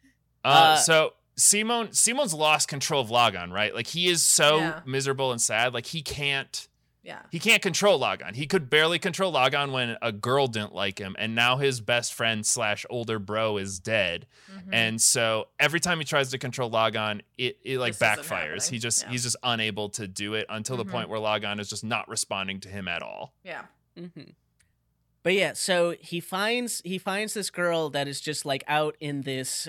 So Simon's lost control of Lagann, right? Like, he is so miserable and sad. Like, he can't. Yeah. He can't control Lagann. He could barely control Lagann when a girl didn't like him. And now his best friend / older bro is dead. Mm-hmm. And so every time he tries to control Lagann, it like backfires. He's just unable to do it until the point where Lagann is just not responding to him at all. Yeah. Mm-hmm. But yeah, so he finds this girl that is just like out in this,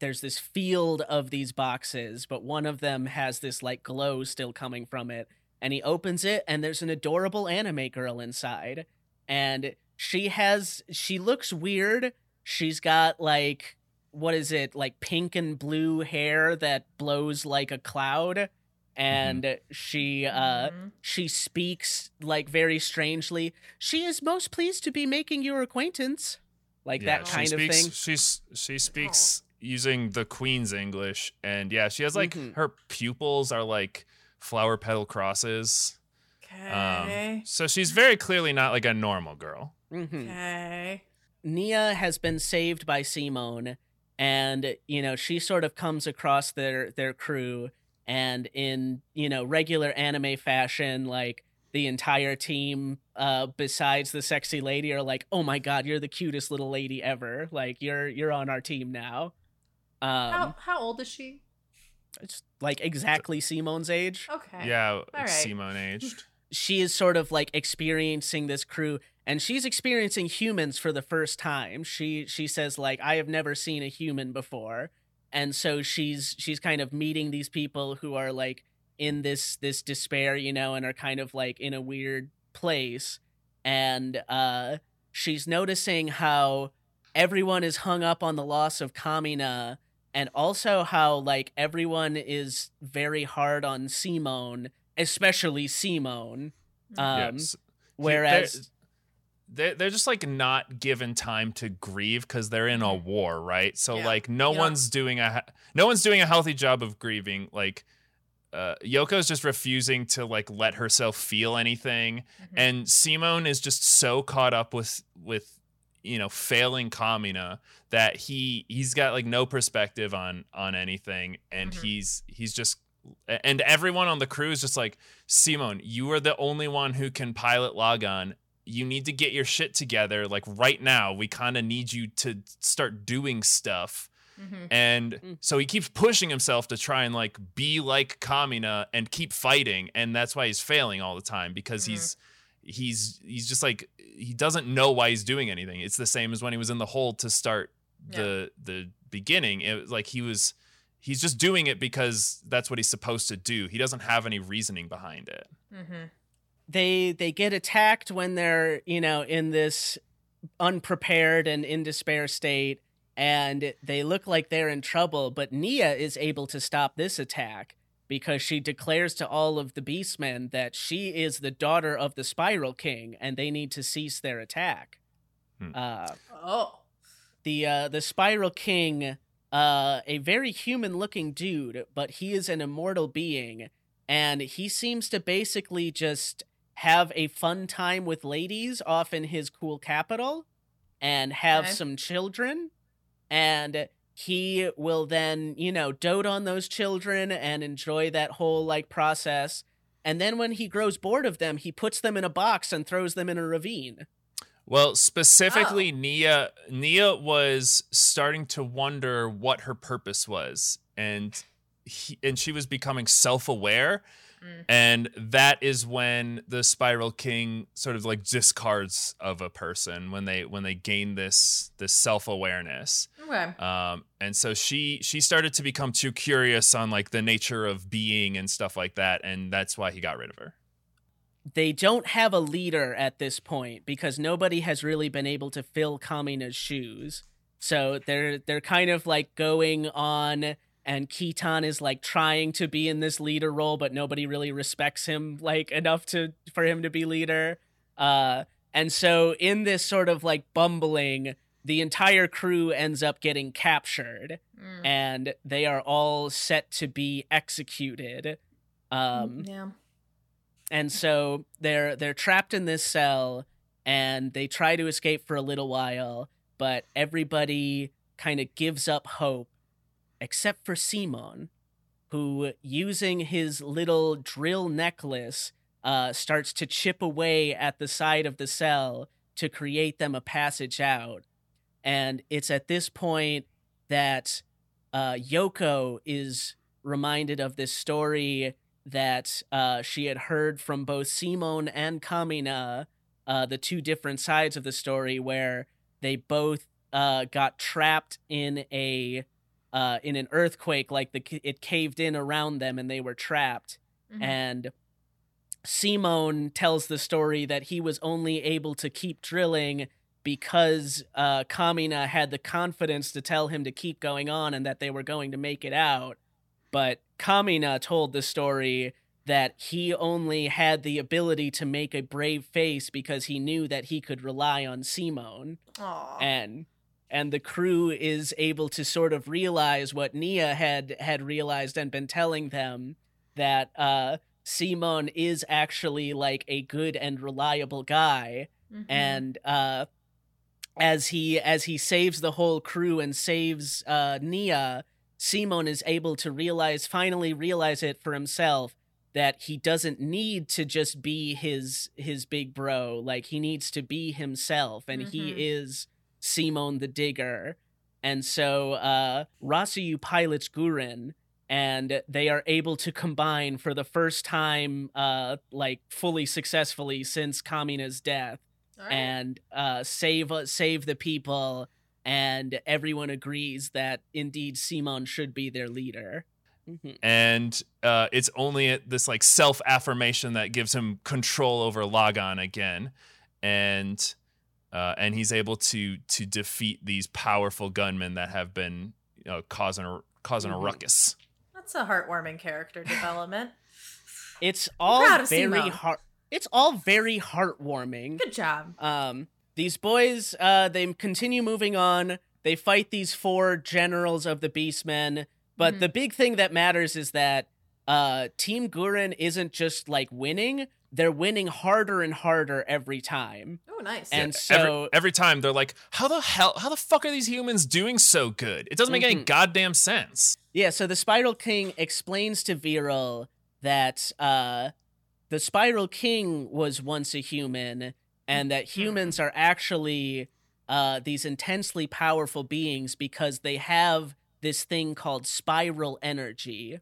there's this field of these boxes, but one of them has this like glow still coming from it. And he opens it, and there's an adorable anime girl inside. And she looks weird. She's got, like, what is it? Like, pink and blue hair that blows like a cloud. And she speaks, like, very strangely. She is most pleased to be making your acquaintance. Like, that kind of thing. She speaks using the Queen's English. And, she has, like, her pupils are, like, flower petal crosses. Okay. So she's very clearly not like a normal girl. Mm-hmm. Okay. Nia has been saved by Simon, and she sort of comes across their crew, and in regular anime fashion, like the entire team, besides the sexy lady, are like, "Oh my god, you're the cutest little lady ever! Like you're on our team now." How old is she? It's like exactly Simon's age. Okay. Yeah, it's right. Simon aged. She is sort of like experiencing this crew, and she's experiencing humans for the first time. She says like, I have never seen a human before. And so she's kind of meeting these people who are like in this despair, and are kind of like in a weird place. And she's noticing how everyone is hung up on the loss of Kamina. And also how, like, everyone is very hard on Simon, especially Simon. Whereas they're just, like, not given time to grieve because they're in a war, right? So, like, no one's doing a healthy job of grieving. Like, Yoko's just refusing to, like, let herself feel anything. Mm-hmm. And Simon is just so caught up with failing Kamina that he's got like no perspective on anything, and he's just, and everyone on the crew is just like, Simon, you are the only one who can pilot Lagann. You need to get your shit together. Like right now, we kind of need you to start doing stuff. Mm-hmm. And so he keeps pushing himself to try and like be like Kamina and keep fighting, and that's why he's failing all the time, because he's just like, he doesn't know why he's doing anything. It's the same as when he was in the hole to start the beginning. It was like he's just doing it because that's what he's supposed to do. He doesn't have any reasoning behind it. Mm-hmm. They get attacked when they're in this unprepared and in despair state, and they look like they're in trouble. But Nia is able to stop this attack, because she declares to all of the beastmen that she is the daughter of the Spiral King, and they need to cease their attack. The Spiral King, a very human-looking dude, but he is an immortal being, and he seems to basically just have a fun time with ladies off in his cool capital, and have some children, and he will then, dote on those children and enjoy that whole, like, process. And then when he grows bored of them, he puts them in a box and throws them in a ravine. Well, specifically, Nia was starting to wonder what her purpose was. And she was becoming self-aware. Mm. And that is when the Spiral King sort of, like, discards of a person when they gain this self-awareness. Okay. And so she started to become too curious on, like, the nature of being and stuff like that, and that's why he got rid of her. They don't have a leader at this point because nobody has really been able to fill Kamina's shoes. So they're kind of like going on, and Kittan is like trying to be in this leader role, but nobody really respects him like enough to for him to be leader. And so in this sort of like bumbling, the entire crew ends up getting captured, and they are all set to be executed. And so they're trapped in this cell, and they try to escape for a little while, but everybody kind of gives up hope, except for Simon, who, using his little drill necklace, starts to chip away at the side of the cell to create them a passage out. And it's at this point that Yoko is reminded of this story that she had heard from both Simon and Kamina, the two different sides of the story, where they both got trapped in an earthquake, like it caved in around them and they were trapped. Mm-hmm. And Simon tells the story that he was only able to keep drilling because Kamina had the confidence to tell him to keep going on and that they were going to make it out. But Kamina told the story that he only had the ability to make a brave face because he knew that he could rely on Simon. Aww. And the crew is able to sort of realize what Nia had realized and been telling them, that Simon is actually like a good and reliable guy. Mm-hmm. And as he saves the whole crew and saves Nia, Simon is able to finally realize it for himself, that he doesn't need to just be his big bro. Like, he needs to be himself, and mm-hmm. he is Simon the Digger. And so Rossiu pilots Gurren, and they are able to combine for the first time, like fully successfully since Kamina's death. Right. And save the people, and everyone agrees that indeed Simon should be their leader. Mm-hmm. And it's only this like self-affirmation that gives him control over Lagann again, and he's able to defeat these powerful gunmen that have been causing mm-hmm. a ruckus. That's a heartwarming character development. It's all very heartwarming. Good job. These boys, they continue moving on. They fight these four generals of the Beastmen. But mm-hmm. the big thing that matters is that Team Gurren isn't just like winning. They're winning harder and harder every time. Oh, nice. And so every time they're like, how the fuck are these humans doing so good? It doesn't make mm-hmm. any goddamn sense. Yeah, so the Spiral King explains to Viral that... the Spiral King was once a human, and that humans are actually these intensely powerful beings because they have this thing called spiral energy.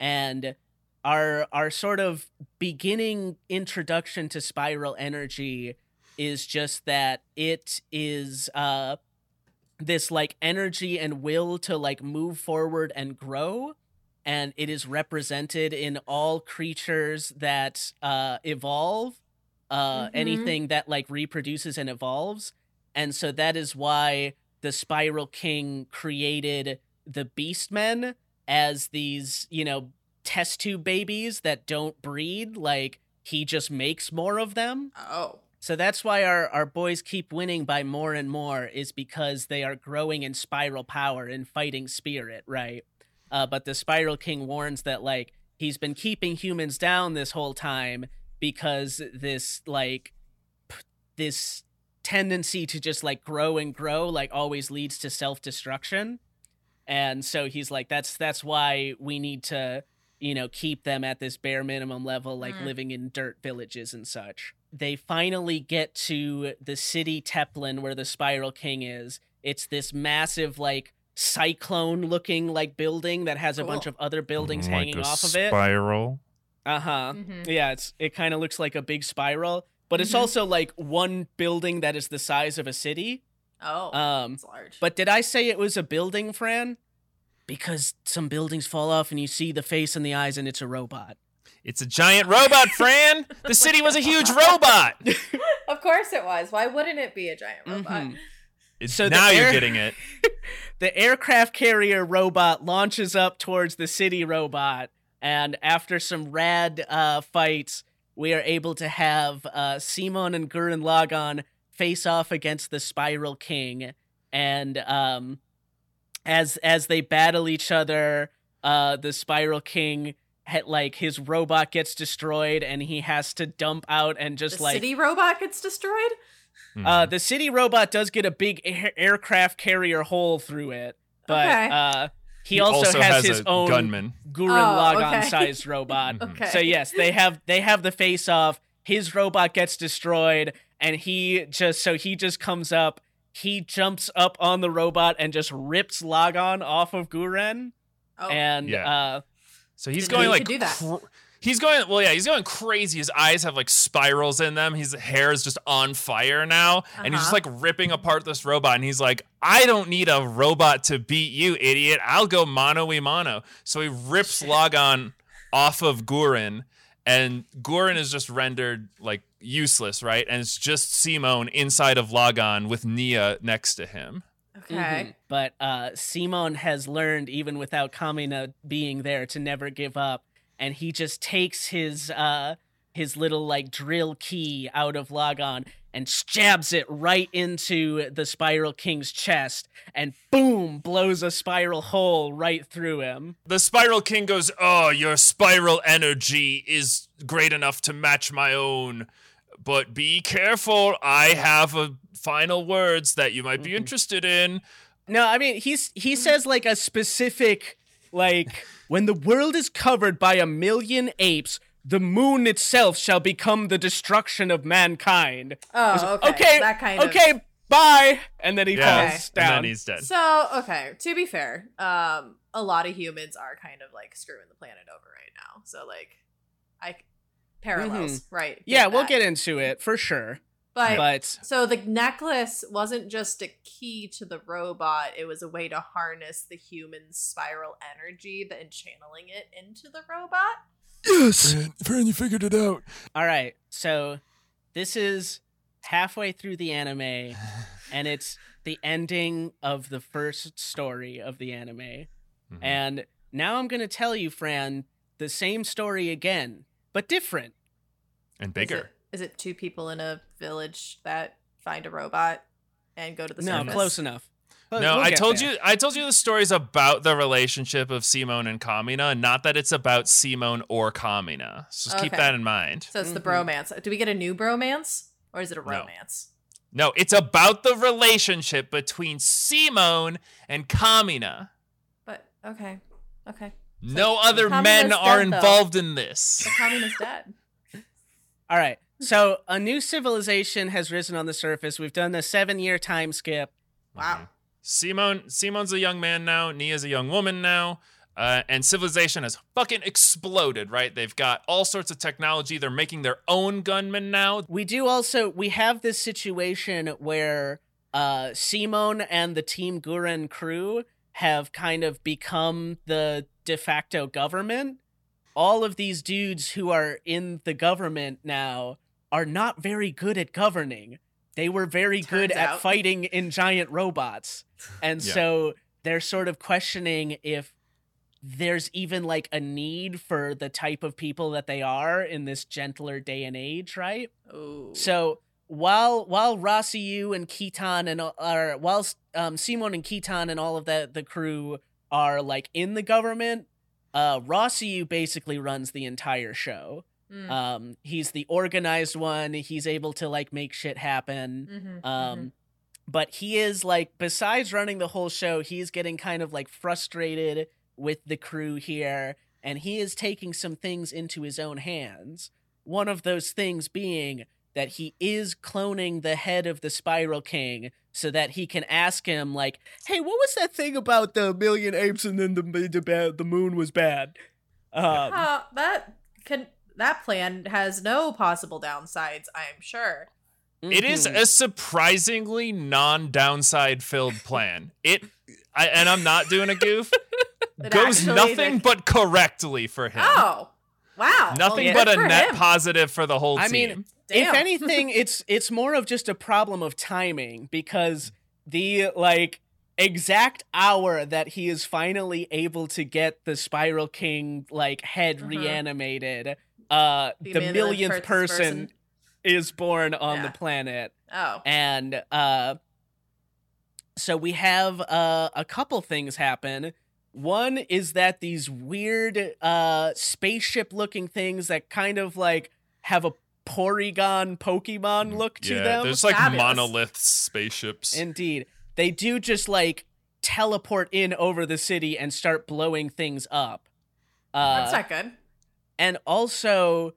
And our sort of beginning introduction to spiral energy is just that it is this like energy and will to like move forward and grow. And it is represented in all creatures that evolve, mm-hmm. anything that like reproduces and evolves. And so that is why the Spiral King created the Beastmen as these, test tube babies that don't breed. Like, he just makes more of them. Oh. So that's why our boys keep winning by more and more, is because they are growing in spiral power and fighting spirit, right? But the Spiral King warns that, like, he's been keeping humans down this whole time because this, like, this tendency to just, like, grow and grow, like, always leads to self-destruction. And so he's like, that's why we need to, keep them at this bare minimum level, like living in dirt villages and such. They finally get to the city Teplin where the Spiral King is. It's this massive, like, cyclone looking like building that has a bunch of other buildings like hanging off of it. Spiral. Uh-huh. Mm-hmm. Yeah, it kind of looks like a big spiral, but mm-hmm. it's also like one building that is the size of a city. Oh. It's large. But did I say it was a building, Fran? Because some buildings fall off and you see the face and the eyes and it's a robot. It's a giant robot, Fran. The city was a huge robot. Of course it was. Why wouldn't it be a giant robot? Mm-hmm. So now you're getting it. The aircraft carrier robot launches up towards the city robot, and after some rad fights, we are able to have Simon and Gurren Lagann face off against the Spiral King, and as they battle each other, the Spiral King his robot gets destroyed, and he has to dump out and just the city robot gets destroyed. The city robot does get a big aircraft carrier hole through it, but okay. He also has his own gunman Gurren Lagann sized robot. Okay. So yes, they have the face off. His robot gets destroyed, and he just comes up. He jumps up on the robot and just rips Lagann off of Gurren. Oh. And so he's going like do that. He's going crazy. His eyes have spirals in them. His hair is just on fire now. Uh-huh. And he's just ripping apart this robot. And he's like, I don't need a robot to beat you, idiot. I'll go mano-y-mano. So he rips Lagann off of Gurren. And Gurren is just rendered useless, right? And it's just Simon inside of Lagann with Nia next to him. Okay. Mm-hmm. But Simon has learned, even without Kamina being there, to never give up. And he just takes his little drill key out of Lagann and jabs it right into the Spiral King's chest, and boom, blows a spiral hole right through him. The Spiral King goes, "Oh, your spiral energy is great enough to match my own, but be careful. I have final words that you might be interested in." No, I mean he says a specific. When the world is covered by 1,000,000 apes, the moon itself shall become the destruction of mankind. Oh, okay. Bye. And then he falls down. And then he's dead. So, to be fair, a lot of humans are kind of screwing the planet over right now. So, parallels, right? Yeah, we'll get into it for sure. But so the necklace wasn't just a key to the robot. It was a way to harness the human spiral energy and channeling it into the robot. Yes, Fran, you figured it out. All right. So this is halfway through the anime, and it's the ending of the first story of the anime. Mm-hmm. And now I'm going to tell you, Fran, the same story again, but different. And bigger. Is it two people in a village that find a robot and go to the surface? No, close enough. I told you the story's about the relationship of Simon and Kamina, not that it's about Simon or Kamina. So just keep that in mind. So it's the bromance. Do we get a new bromance, or is it a romance? No, it's about the relationship between Simon and Kamina. But, okay. So no other men are involved in this. But Kamina's dead. All right. So a new civilization has risen on the surface. We've done the 7-year time skip. Wow. Simon's a young man now. Nia's a young woman now. And civilization has fucking exploded, right? They've got all sorts of technology. They're making their own gunmen now. We have this situation where Simon and the Team Gurren crew have kind of become the de facto government. All of these dudes who are in the government now are not very good at governing. They were very good at fighting in giant robots. And so they're sort of questioning if there's even a need for the type of people that they are in this gentler day and age, right? Ooh. So while Rossiu and Kittan Simon and Kittan and all of the crew are in the government, Rossiu basically runs the entire show. Mm. He's the organized one. He's able to make shit happen. Mm-hmm, But he is besides running the whole show, he's getting kind of frustrated with the crew here, and he is taking some things into his own hands. One of those things being that he is cloning the head of the Spiral King so that he can ask him, hey, what was that thing about the 1,000,000 apes and then the moon was bad? That plan has no possible downsides, I'm sure. Mm-hmm. It is a surprisingly non-downside-filled plan. And I'm not doing a goof, goes nothing but correctly for him. Oh, wow. Nothing but a net positive for the whole team. I mean, if anything, it's more of just a problem of timing, because the like exact hour that he is finally able to get the Spiral King like head reanimated, the millionth person is born on the planet. Oh. And so we have a couple things happen. One is that these weird spaceship-looking things that kind of like have a Porygon Pokemon look to them. Yeah, there's like monolith spaceships. Indeed. They do just like teleport in over the city and start blowing things up. That's not good. And also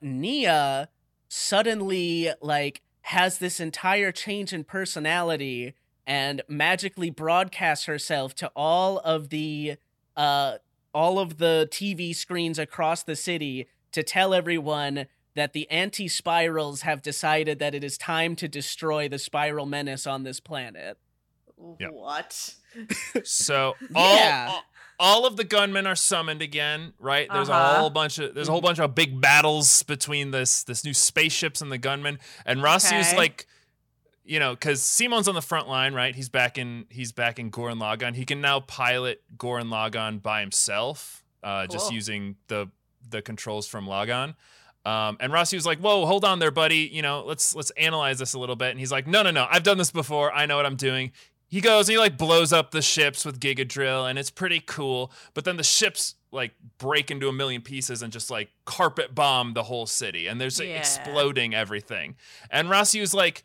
Nia suddenly like has this entire change in personality and magically broadcasts herself to all of the TV screens across the city to tell everyone that the anti-spirals have decided that it is time to destroy the spiral menace on this planet. Yep. What? So all of the gunmen are summoned again, right? There's a whole bunch of big battles between this new spaceships and the gunmen. And Rossiu's like, you know, because Simon's on the front line, right? He's back in Gurren Lagann. He can now pilot Gurren Lagann by himself, just using the controls from Lagann. And Rossi was like, whoa, hold on there, buddy. You know, let's analyze this a little bit. And he's like, no. I've done this before. I know what I'm doing. He goes and he like blows up the ships with Giga Drill and it's pretty cool. But then the ships like break into a million pieces and just like carpet bomb the whole city. And there's exploding everything. And Rossi was like,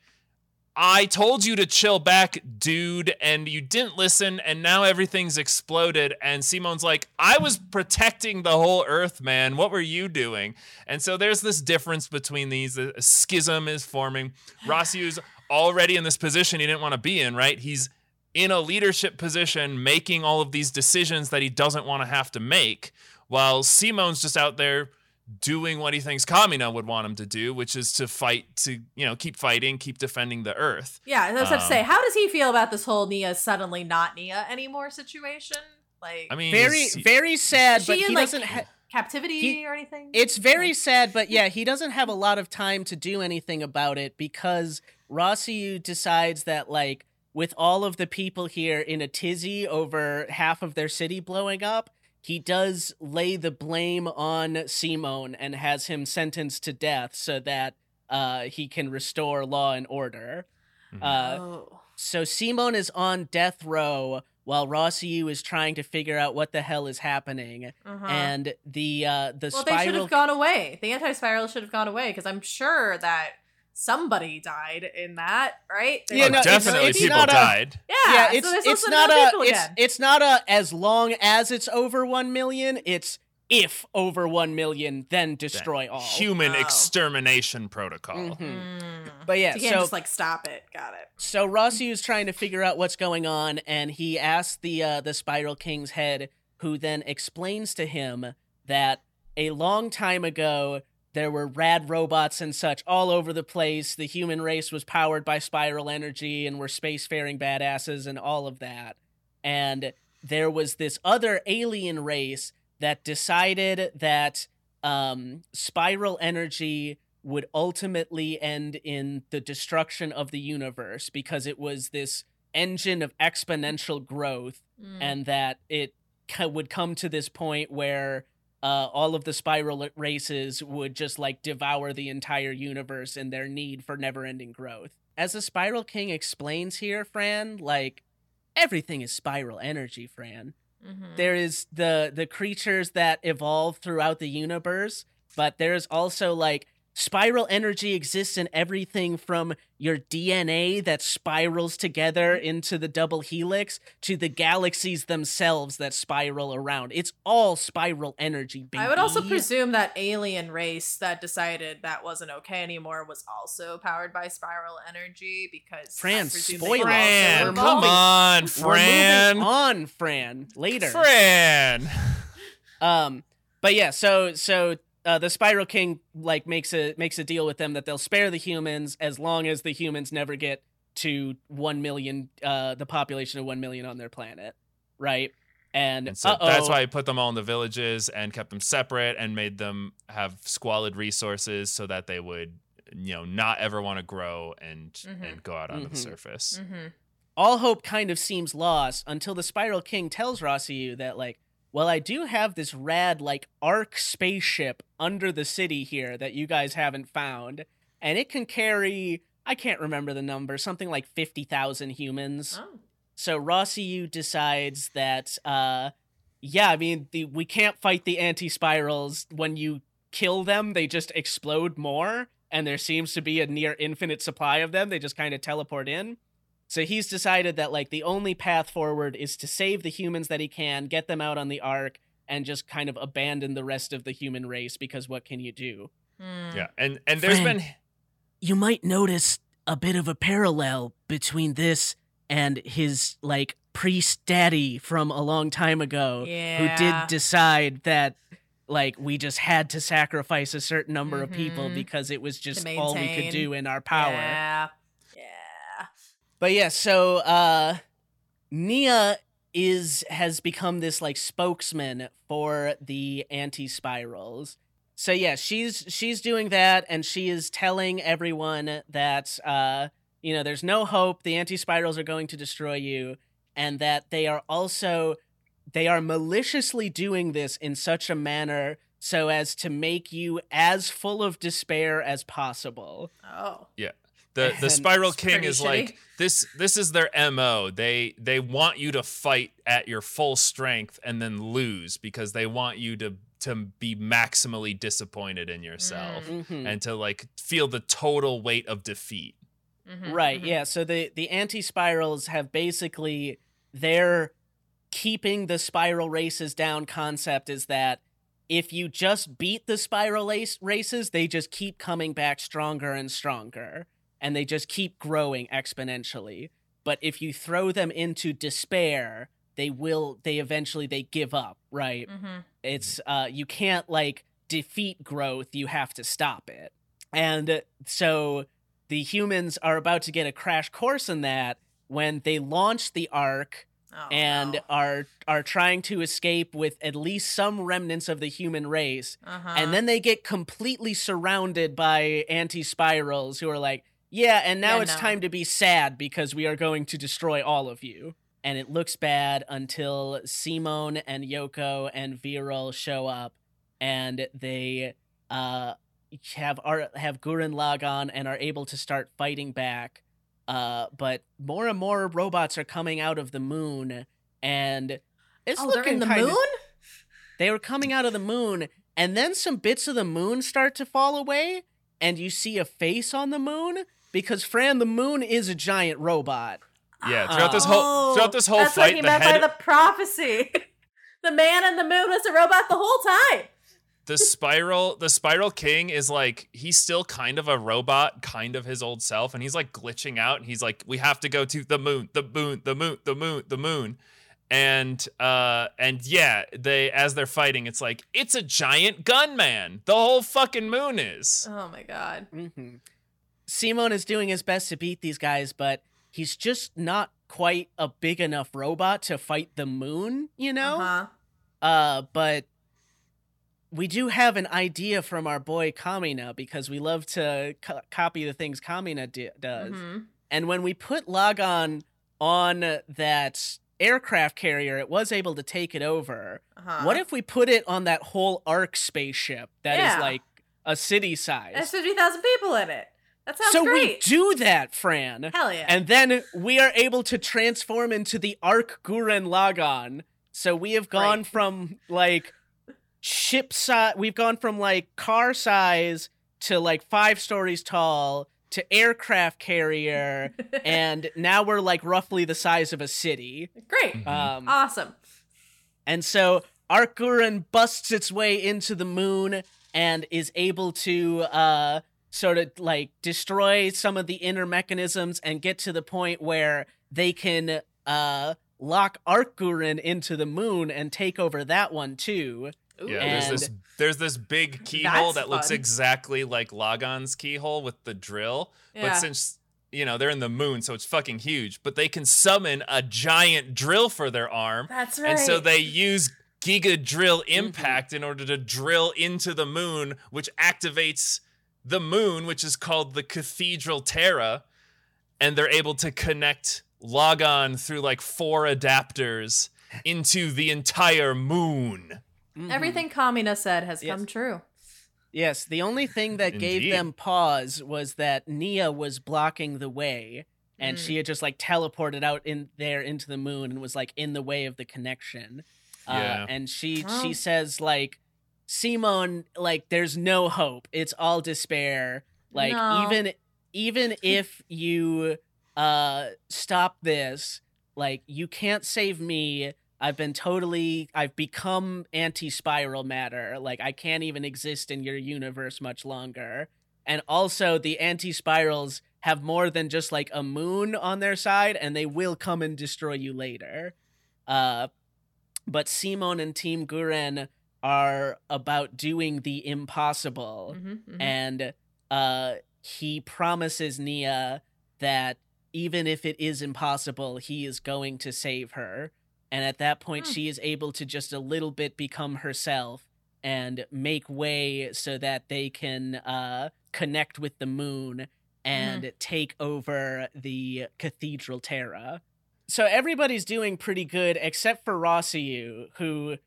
I told you to chill back, dude, and you didn't listen, and now everything's exploded. And Simon's like, I was protecting the whole Earth, man. What were you doing? And so there's this difference between these. A schism is forming. Rossiu's already in this position he didn't want to be in, right? He's in a leadership position making all of these decisions that he doesn't want to have to make, while Simon's just out there doing what he thinks Kamina would want him to do, which is to fight, to, you know, keep fighting, keep defending the Earth. Yeah, I was about to say, how does he feel about this whole Nia suddenly not Nia anymore situation? Like, I mean, very, very sad, but he doesn't have captivity or anything. It's very sad, but yeah, he doesn't have a lot of time to do anything about it because Rossiu decides that, like, with all of the people here in a tizzy over half of their city blowing up, he does lay the blame on Simon and has him sentenced to death so that he can restore law and order. Mm-hmm. So Simon is on death row while Rossiu is trying to figure out what the hell is happening. Uh-huh. And the spiral... Well, they should have gone away. The anti-spiral should have gone away because I'm sure that somebody died in that, right? Yeah, no, definitely it's people died. It's not as long as it's over 1 million. It's if over 1 million, then destroy all. Human extermination protocol. Mm-hmm. But yeah, so you can't just like stop it. Got it. So Rossiu is trying to figure out what's going on, and he asks the Spiral King's head, who then explains to him that a long time ago, there were rad robots and such all over the place. The human race was powered by spiral energy and were spacefaring badasses and all of that. And there was this other alien race that decided that spiral energy would ultimately end in the destruction of the universe because it was this engine of exponential growth and that it would come to this point where all of the spiral races would just like devour the entire universe in their need for never-ending growth. As the Spiral King explains here, Fran, like everything is spiral energy, Fran. Mm-hmm. There is the creatures that evolve throughout the universe, but there is also like spiral energy exists in everything from your DNA that spirals together into the double helix to the galaxies themselves that spiral around. It's all spiral energy, baby. I would also presume that alien race that decided that wasn't okay anymore was also powered by spiral energy because... Fran, spoiler. Fran, come on, Fran. We're moving on, Fran. Later. Fran! But yeah, so... the Spiral King like makes a deal with them that they'll spare the humans as long as the humans never get to 1 million, the population of 1 million on their planet, right? And so that's why he put them all in the villages and kept them separate and made them have squalid resources so that they would, you know, not ever want to grow and go out onto the surface. Mm-hmm. all hope kind of seems lost until the Spiral King tells Rossiu that, like, well, I do have this rad, like, Ark spaceship under the city here that you guys haven't found, and it can carry, I can't remember the number, something like 50,000 humans. Oh. So Rossiu decides that, we can't fight the anti-spirals. When you kill them, they just explode more, and there seems to be a near infinite supply of them. They just kind of teleport in. So he's decided that, like, the only path forward is to save the humans that he can, get them out on the Ark, and just kind of abandon the rest of the human race, because what can you do? Mm. Yeah, and there's been... You might notice a bit of a parallel between this and his, like, priest daddy from a long time ago, who did decide that, like, we just had to sacrifice a certain number of people because it was just all we could do in our power. Yeah. But yeah, so Nia has become this, like, spokesman for the anti-spirals. So yeah, she's doing that, and she is telling everyone that there's no hope, the anti-spirals are going to destroy you, and that they are maliciously doing this in such a manner so as to make you as full of despair as possible. Oh. Yeah. The Spiral King is shitty. Like, this is their MO. They want you to fight at your full strength and then lose, because they want you to be maximally disappointed in yourself and to, like, feel the total weight of defeat. Mm-hmm. Right, yeah. So the anti-spirals have basically, their keeping the spiral races down concept is that if you just beat the spiral races, they just keep coming back stronger and stronger. And they just keep growing exponentially. But if you throw them into despair, they eventually give up, right? Mm-hmm. It's you can't, like, defeat growth, you have to stop it. And so the humans are about to get a crash course in that when they launch the Ark are trying to escape with at least some remnants of the human race. Uh-huh. And then they get completely surrounded by anti-spirals who are like, yeah, and now it's time to be sad because we are going to destroy all of you. And it looks bad until Simon and Yoko and Viral show up, and they have Gurren Lagann and are able to start fighting back. But more and more robots are coming out of the moon, and it's looking they're in the moon? They were coming out of the moon, and then some bits of the moon start to fall away, and you see a face on the moon. Because, Fran, the moon is a giant robot. Yeah, throughout this whole fight, the head... That's what he meant by the prophecy. The man in the moon was a robot the whole time. The Spiral King is, like, he's still kind of a robot, kind of his old self, and he's, like, glitching out, and he's like, we have to go to the moon, the moon, the moon, the moon, the moon. And yeah, they, as they're fighting, it's like, it's a giant gun man. The whole fucking moon is. Oh my God. Mm-hmm. Simon is doing his best to beat these guys, but he's just not quite a big enough robot to fight the moon, you know? Uh-huh. But we do have an idea from our boy Kamina, because we love to copy the things Kamina does. Mm-hmm. And when we put Lagann on that aircraft carrier, it was able to take it over. Uh-huh. What if we put it on that whole Ark spaceship that is, like, a city size? There's 50,000 people in it. That sounds great. So we do that, Fran. Hell yeah. And then we are able to transform into the Ark Gurren Lagann. So we have gone from, like, ship size, we've gone from, like, car size to, like, 5 stories tall to aircraft carrier, and now we're, like, roughly the size of a city. Great. Awesome. And so Ark Gurren busts its way into the moon and is able to... sort of, like, destroy some of the inner mechanisms and get to the point where they can lock Ark Gurren into the moon and take over that one, too. Ooh. Yeah, and there's this big keyhole that looks exactly like Lagann's keyhole with the drill. Yeah. But since, you know, they're in the moon, so it's fucking huge. But they can summon a giant drill for their arm. That's right. And so they use Giga Drill Impact in order to drill into the moon, which activates... the moon, which is called the Cathedral Terra, and they're able to connect Lagann through like 4 adapters into the entire moon. Mm-hmm. Everything Kamina said has come true. Yes, the only thing that gave them pause was that Nia was blocking the way, and she had just like teleported out in there into the moon and was like in the way of the connection. And she says like, Simon, like, there's no hope. It's all despair. Like, even if you stop this, like, you can't save me. I've become anti-spiral matter. Like, I can't even exist in your universe much longer. And also, the anti-spirals have more than just, like, a moon on their side, and they will come and destroy you later. But Simon and Team Gurren are about doing the impossible. Mm-hmm, mm-hmm. And he promises Nia that even if it is impossible, he is going to save her. And at that point, she is able to just a little bit become herself and make way so that they can connect with the moon and take over the Cathedral Terra. So everybody's doing pretty good, except for Rossiu, who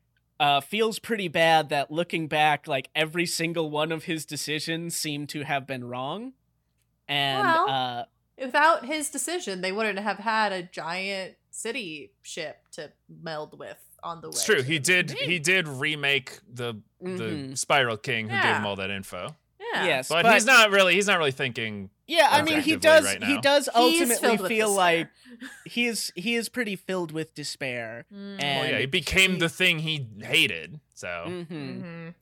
feels pretty bad that looking back, like every single one of his decisions seemed to have been wrong. And without his decision, they wouldn't have had a giant city ship to meld with on the way. It's true. He did remake the Spiral King, who gave him all that info. Yeah. Yes, but he's not really thinking. Yeah, I mean, he does. Right now. He does ultimately feel like he is pretty filled with despair. Mm. And he became the thing he hated. So you know,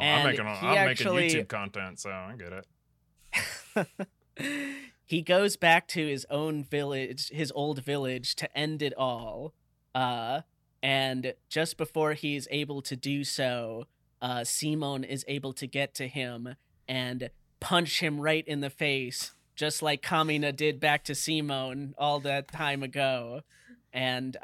and I'm making YouTube content, so I get it. He goes back to his own village, his old village, to end it all. And just before he's able to do so, Simon is able to get to him and punch him right in the face, just like Kamina did back to Simon all that time ago, and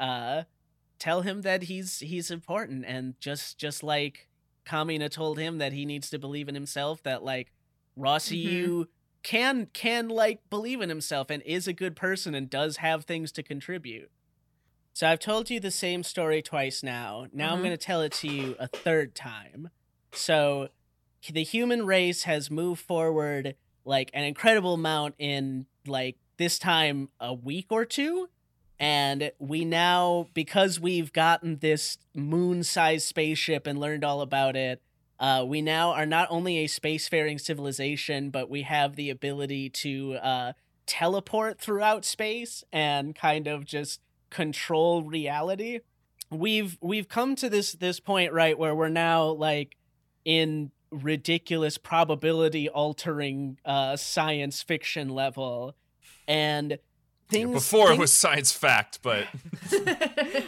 tell him that he's important. And just like Kamina told him that he needs to believe in himself, that like Rossiu... can like believe in himself and is a good person and does have things to contribute. So I've told you the same story twice now. I'm going to tell it to you a third time. So the human race has moved forward like an incredible amount in like this time a week or two, and we now, because we've gotten this moon-sized spaceship and learned all about it, we now are not only a spacefaring civilization, but we have the ability to teleport throughout space and kind of just control reality. We've come to this point, right, where we're now like in ridiculous probability-altering science fiction level, and Before it was science fact, but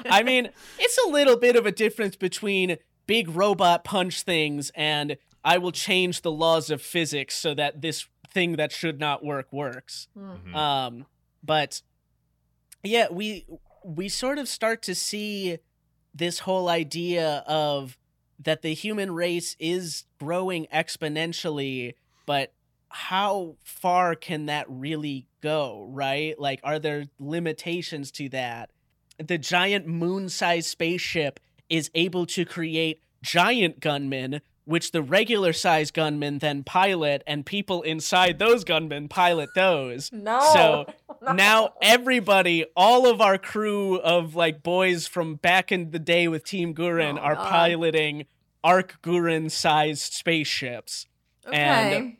I mean, it's a little bit of a difference between big robot punch things and I will change the laws of physics so that this thing that should not work works. Mm-hmm. But yeah, we sort of start to see this whole idea of that the human race is growing exponentially, but how far can that really go, right? Like, are there limitations to that? The giant moon-sized spaceship is able to create giant gunmen, which the regular size gunmen then pilot, and people inside those gunmen pilot those. Now everybody, all of our crew of like boys from back in the day with Team Gurren are piloting Ark Gurren sized spaceships. Okay. And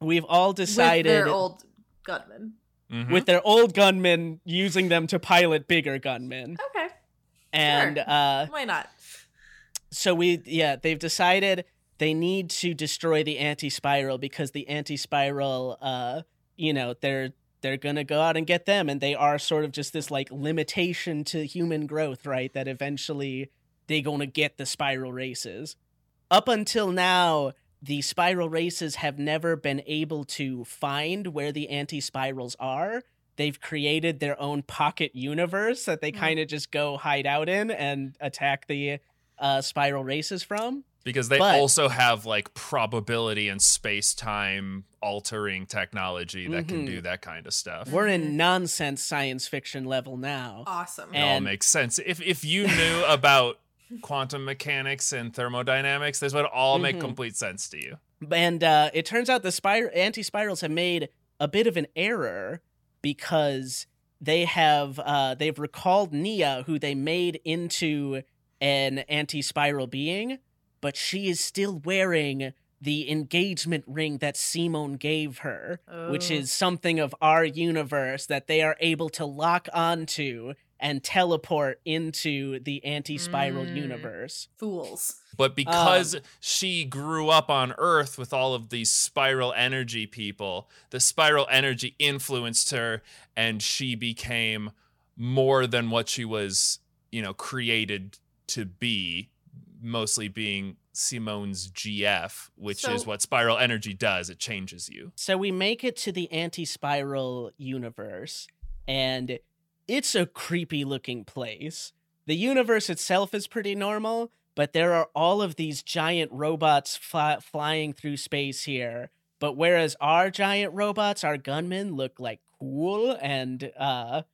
we've all decided with their old gunmen. Mm-hmm. With their old gunmen, using them to pilot bigger gunmen. Okay. And why not? So they've decided they need to destroy the anti-spiral, because the anti-spiral, they're going to go out and get them. And they are sort of just this like limitation to human growth, right? That eventually they're going to get the spiral races. Up until now, the spiral races have never been able to find where the anti-spirals are. They've created their own pocket universe that they kind of just go hide out in and attack the spiral races from. Because they also have like probability and space-time altering technology that can do that kind of stuff. We're in nonsense science fiction level now. Awesome. It all makes sense. If you knew about quantum mechanics and thermodynamics, this would all make complete sense to you. And it turns out the anti-spirals have made a bit of an error because they have they've recalled Nia, who they made into an anti-spiral being, but she is still wearing the engagement ring that Simon gave her, which is something of our universe that they are able to lock onto and teleport into the anti-spiral universe. Fools. But because she grew up on Earth with all of these spiral energy people, the spiral energy influenced her, and she became more than what she was, you know, created to be, mostly being Simone's GF, which is what spiral energy does. It changes you. So we make it to the anti-spiral universe, and it's a creepy looking place. The universe itself is pretty normal, but there are all of these giant robots flying through space here. But whereas our giant robots, our gunmen, look like cool and have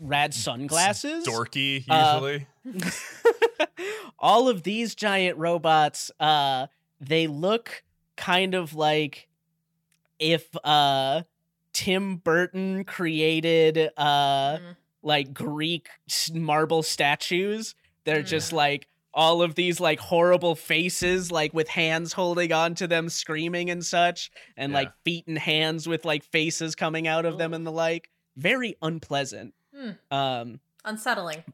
rad sunglasses. It's dorky, usually. All of these giant robots, they look kind of like if Tim Burton created like Greek marble statues. They're just like all of these like horrible faces, like with hands holding onto them, screaming and such, and like feet and hands with like faces coming out of them and the like. Very unpleasant. Unsettling.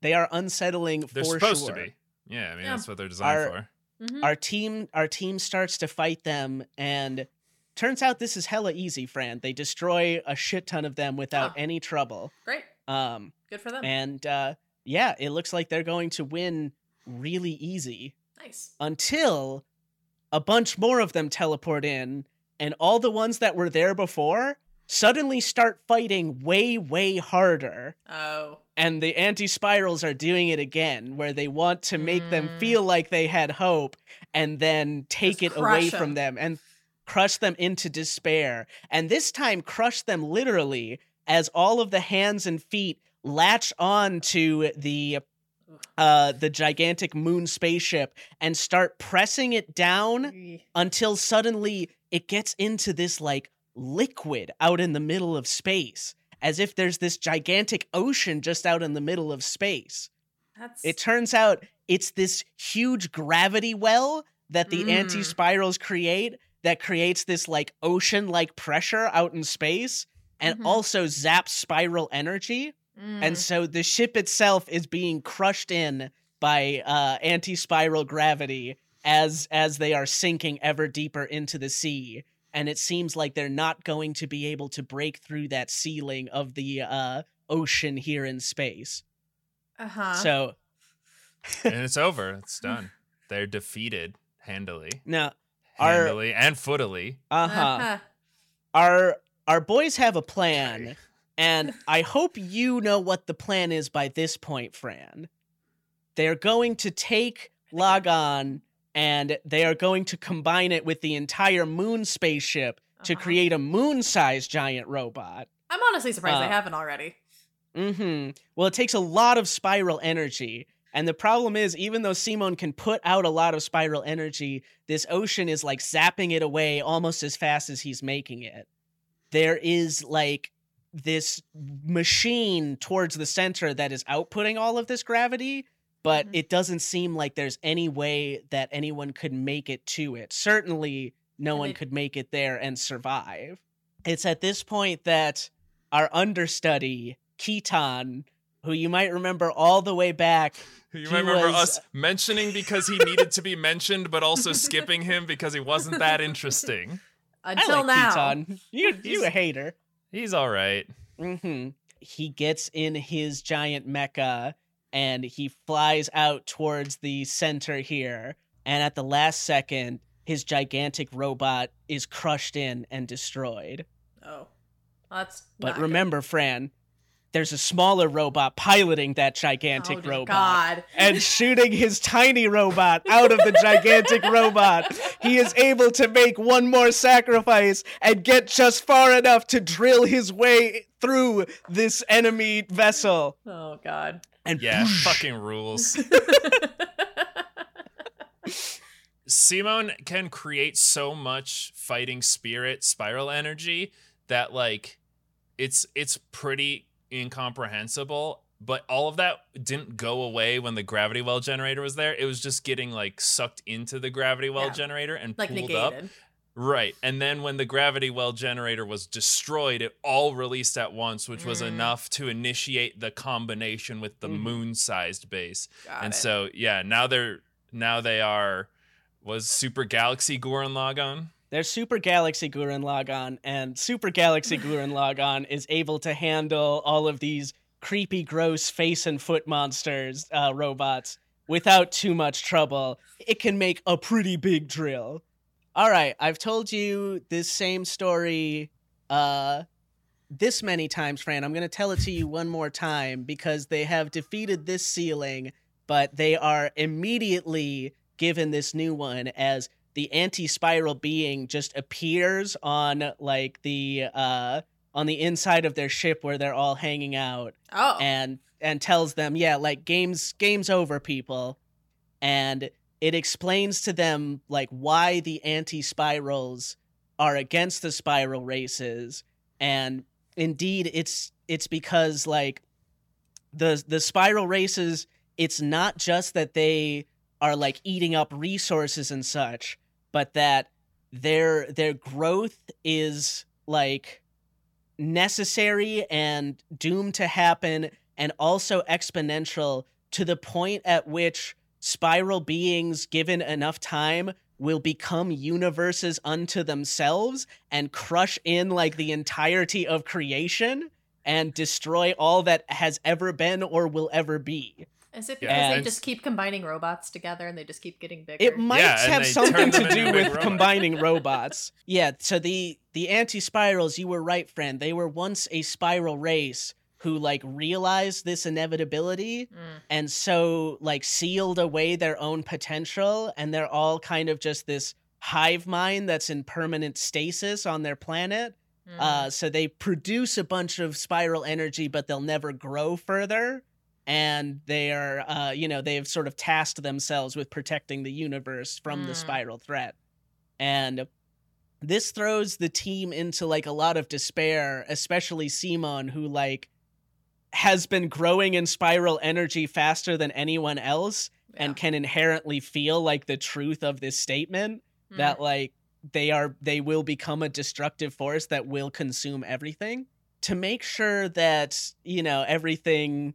They are unsettling for sure. They're supposed to be. Yeah, I mean, that's what they're designed for. Our team starts to fight them, and turns out this is hella easy, Fran. They destroy a shit ton of them without any trouble. Great. Good for them. And yeah, it looks like they're going to win really easy. Nice. Until a bunch more of them teleport in, and all the ones that were there before suddenly start fighting way, way harder. Oh. And the anti-spirals are doing it again, where they want to make them feel like they had hope and then take it away from them and crush them into despair. And this time crush them literally, as all of the hands and feet latch on to the gigantic moon spaceship and start pressing it down until suddenly it gets into this like liquid out in the middle of space, as if there's this gigantic ocean just out in the middle of space. It turns out it's this huge gravity well that the anti-spirals create that creates this like ocean-like pressure out in space and also zaps spiral energy. And so the ship itself is being crushed in by anti-spiral gravity as they are sinking ever deeper into the sea. And it seems like they're not going to be able to break through that ceiling of the ocean here in space. So. And it's over. It's done. They're defeated handily. No. Handily and footily. Our boys have a plan. Sorry. And I hope you know what the plan is by this point, Fran. They're going to take Lagann, and they are going to combine it with the entire moon spaceship to create a moon-sized giant robot. I'm honestly surprised they haven't already. Well, it takes a lot of spiral energy. And the problem is, even though Simon can put out a lot of spiral energy, this ocean is like zapping it away almost as fast as he's making it. There is like this machine towards the center that is outputting all of this gravity, but it doesn't seem like there's any way that anyone could make it to it. Certainly, no one could make it there and survive. It's at this point that our understudy, Kittan, who you might remember all the way back. You might remember us mentioning because he needed to be mentioned, but also skipping him because he wasn't that interesting. Until now. Kittan. You a hater. He's all right. He gets in his giant mecha, and he flies out towards the center here. And at the last second, his gigantic robot is crushed in and destroyed. Oh, that's. But remember, Fran, there's a smaller robot piloting that gigantic robot and shooting his tiny robot out of the gigantic robot. He is able to make one more sacrifice and get just far enough to drill his way through this enemy vessel. Oh, God. And yeah, fucking rules. Simon can create so much fighting spirit, spiral energy that, like, it's pretty incomprehensible, but all of that didn't go away when the gravity well generator was there. It was just getting, like, sucked into the gravity well generator and like pulled negated up. Right. And then when the gravity well generator was destroyed, it all released at once, which was enough to initiate the combination with the moon-sized base. So, yeah, now they are was Super Galaxy Gurren Lagann. There's Super Galaxy Gurren Lagann, and Super Galaxy Gurren Lagann is able to handle all of these creepy, gross face and foot monsters, robots, without too much trouble. It can make a pretty big drill. All right, I've told you this same story this many times, Fran. I'm going to tell it to you one more time because they have defeated this ceiling, but they are immediately given this new one as the anti-spiral being just appears on, like, the on the inside of their ship where they're all hanging out. Oh. And tells them, yeah, like, game's over, people. And it explains to them, like, why the anti-spirals are against the spiral races. And indeed, it's because, like, the spiral races, it's not just that they are, like, eating up resources and such, but that their growth is, like, necessary and doomed to happen, and also exponential to the point at which spiral beings, given enough time, will become universes unto themselves and crush in, like, the entirety of creation and destroy all that has ever been or will ever be. Is it because they just keep combining robots together and they just keep getting bigger? It might have something to do with combining robots. Yeah, so the anti-spirals, you were right, friend. They were once a spiral race who, like, realized this inevitability and so, like, sealed away their own potential, and they're all kind of just this hive mind that's in permanent stasis on their planet. So they produce a bunch of spiral energy, but they'll never grow further. And they are, they have sort of tasked themselves with protecting the universe from the spiral threat. And this throws the team into, like, a lot of despair, especially Simon, who, like, has been growing in spiral energy faster than anyone else and can inherently feel, like, the truth of this statement that, like, they will become a destructive force that will consume everything. To make sure that, you know, everything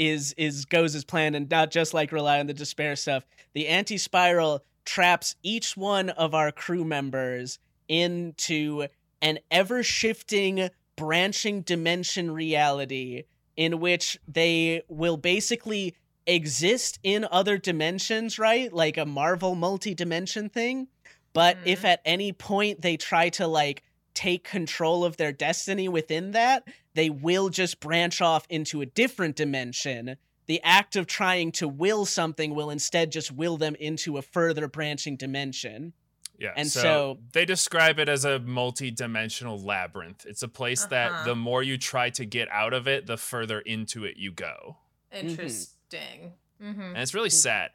is goes as planned and not just, like, rely on the despair stuff, the anti-spiral traps each one of our crew members into an ever-shifting, branching dimension reality in which they will basically exist in other dimensions, right? Like a Marvel multi-dimension thing. But if at any point they try to, like, take control of their destiny within that, they will just branch off into a different dimension. The act of trying to will something will instead just will them into a further branching dimension. Yeah, and so they describe it as a multi-dimensional labyrinth. It's a place that the more you try to get out of it, the further into it you go. Interesting. And it's really sad.